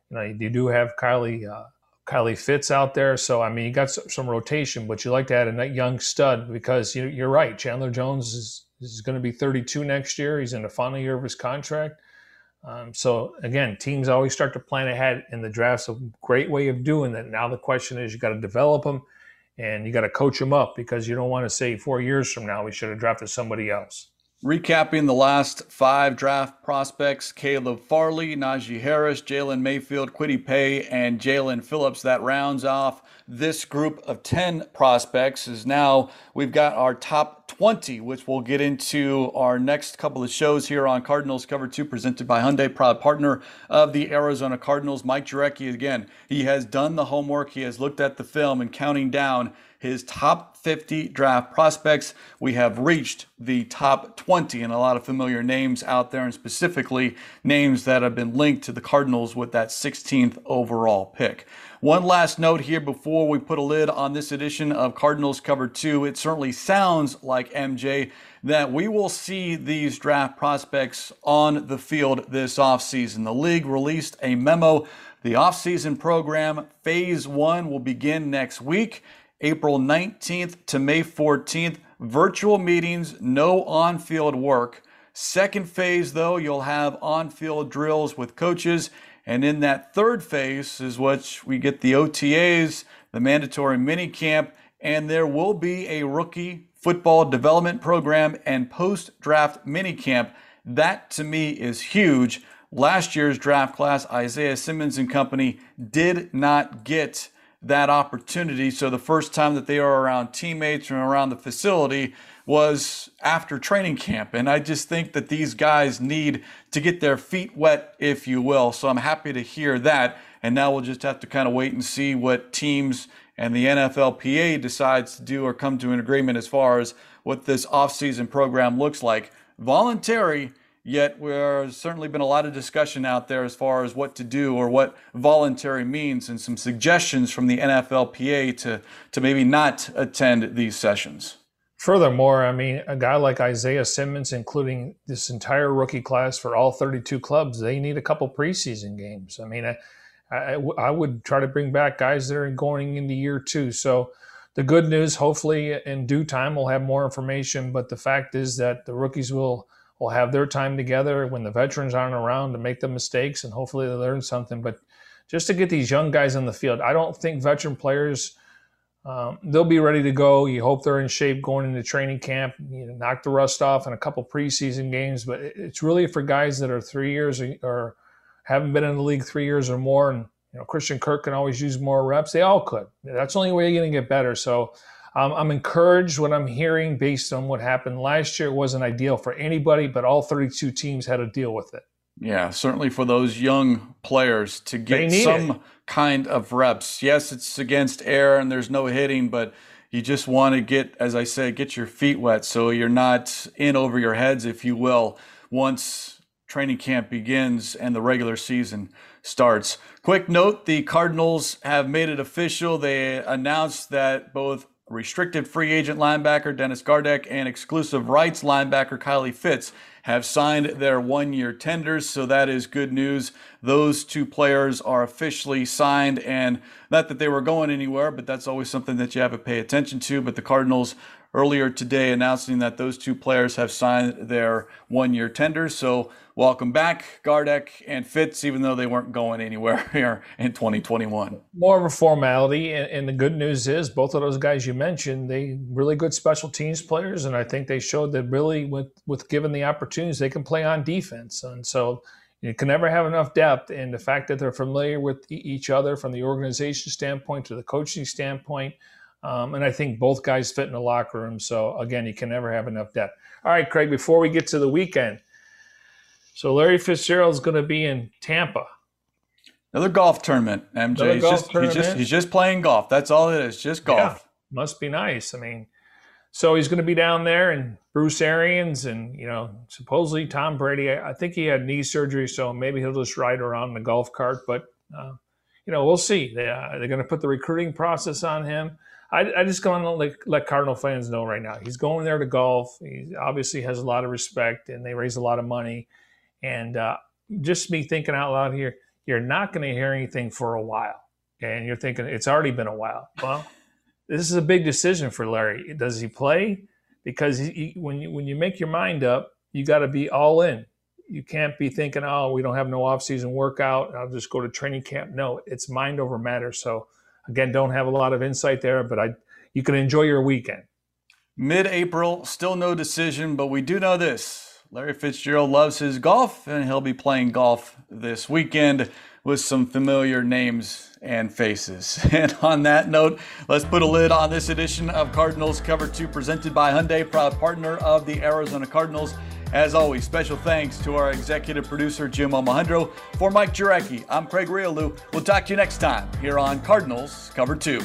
you know, you do have Kylie, uh, Kylie Fitz out there. So, I mean, you got some, some rotation, but you like to add a young stud because you, you're right. Chandler Jones is, is going to be thirty-two next year. He's in the final year of his contract. Um, so, again, teams always start to plan ahead, and the draft's a great way of doing that. Now the question is you got to develop them. And you got to coach them up because you don't want to say four years from now we should have drafted somebody else. Recapping the last five draft prospects, Caleb Farley, Najee Harris, Jalen Mayfield, Kwity Paye, and Jalen Phillips. That rounds off this group of ten prospects. Is now we've got our top twenty, which we'll get into our next couple of shows here on Cardinals Cover two, presented by Hyundai, proud partner of the Arizona Cardinals. Mike Jurecki, again, he has done the homework. He has looked at the film and counting down his top fifty draft prospects. We have reached the top twenty, and a lot of familiar names out there, and specifically names that have been linked to the Cardinals with that sixteenth overall pick. One last note here before we put a lid on this edition of Cardinals Cover two. It certainly sounds like, M J, that we will see these draft prospects on the field this offseason. The league released a memo. The offseason program, phase one, will begin next week. April nineteenth to May fourteenth, virtual meetings, no on-field work. Second phase, though, you'll have on-field drills with coaches. And in that third phase is what we get the O T As, the mandatory minicamp, and there will be a rookie football development program and post-draft minicamp. That, to me, is huge. Last year's draft class, Isaiah Simmons and company, did not get that opportunity. So the first time that they were around teammates and around the facility was after training camp. And I just think that these guys need to get their feet wet, if you will. So I'm happy to hear that. And now we'll just have to kind of wait and see what teams and the N F L P A decides to do or come to an agreement as far as what this offseason program looks like. Voluntary, yet there's certainly been a lot of discussion out there as far as what to do or what voluntary means, and some suggestions from the N F L P A to, to maybe not attend these sessions. Furthermore, I mean, a guy like Isaiah Simmons, including this entire rookie class for all thirty-two clubs, they need a couple preseason games. I mean, I, I, I would try to bring back guys that are going into year two. So the good news, hopefully in due time, we'll have more information. But the fact is that the rookies will, will have their time together when the veterans aren't around to make the mistakes, and hopefully they learn something. But just to get these young guys on the field, I don't think veteran players – Um, they'll be ready to go. You hope they're in shape going into training camp, you know, knock the rust off in a couple preseason games. But it's really for guys that are three years or, or haven't been in the league three years or more. And, you know, Christian Kirk can always use more reps. They all could. That's the only way you're going to get better. So um, I'm encouraged what I'm hearing based on what happened last year. It wasn't ideal for anybody, but all thirty-two teams had to deal with it. Yeah, certainly for those young players to get some it. kind of reps. Yes, it's against air and there's no hitting, but you just want to get, as I say, get your feet wet so you're not in over your heads, if you will, once training camp begins and the regular season starts. Quick note, the Cardinals have made it official. They announced that both restricted free agent linebacker Dennis Gardeck and exclusive rights linebacker Kylie Fitz have signed their one-year tenders, so that is good news. Those two players are officially signed, and not that they were going anywhere, but that's always something that you have to pay attention to. But the Cardinals earlier today announcing that those two players have signed their one-year tenders, so welcome back, Gardeck and Fitz, even though they weren't going anywhere here in twenty twenty-one. More of a formality, and, and the good news is both of those guys you mentioned, they really good special teams players, and I think they showed that really with, with given the opportunity, they can play on defense. And so you can never have enough depth. And the fact that they're familiar with each other from the organization standpoint to the coaching standpoint. Um, and I think both guys fit in the locker room. So, again, you can never have enough depth. All right, Craig, before we get to the weekend. So Larry Fitzgerald's going to be in Tampa. Another golf tournament, M J. Another he's, golf just, tournament. He's, just, he's just playing golf. That's all it is, just golf. Yeah, must be nice. I mean, so he's going to be down there, and Bruce Arians and, you know, supposedly Tom Brady. I think he had knee surgery, so maybe he'll just ride around in the golf cart. But, uh, you know, we'll see. They, uh, they're going to put the recruiting process on him. I, I just want to let, let Cardinal fans know right now. He's going there to golf. He obviously has a lot of respect, and they raise a lot of money. And uh, just me thinking out loud here, you're not going to hear anything for a while. Okay? And you're thinking, it's already been a while. Well, this is a big decision for Larry. Does he play? Because he, when you when you make your mind up, you got to be all in. You can't be thinking, oh, we don't have no offseason workout. I'll just go to training camp. No, it's mind over matter. So, again, don't have a lot of insight there, but I you can enjoy your weekend. Mid-April, still no decision, but we do know this. Larry Fitzgerald loves his golf, and he'll be playing golf this weekend with some familiar names and faces. And on that note, let's put a lid on this edition of Cardinals Cover two, presented by Hyundai, proud partner of the Arizona Cardinals. As always, special thanks to our executive producer, Jim Almohandro. For Mike Jurecki, I'm Craig Grealoux. We'll talk to you next time here on Cardinals Cover two.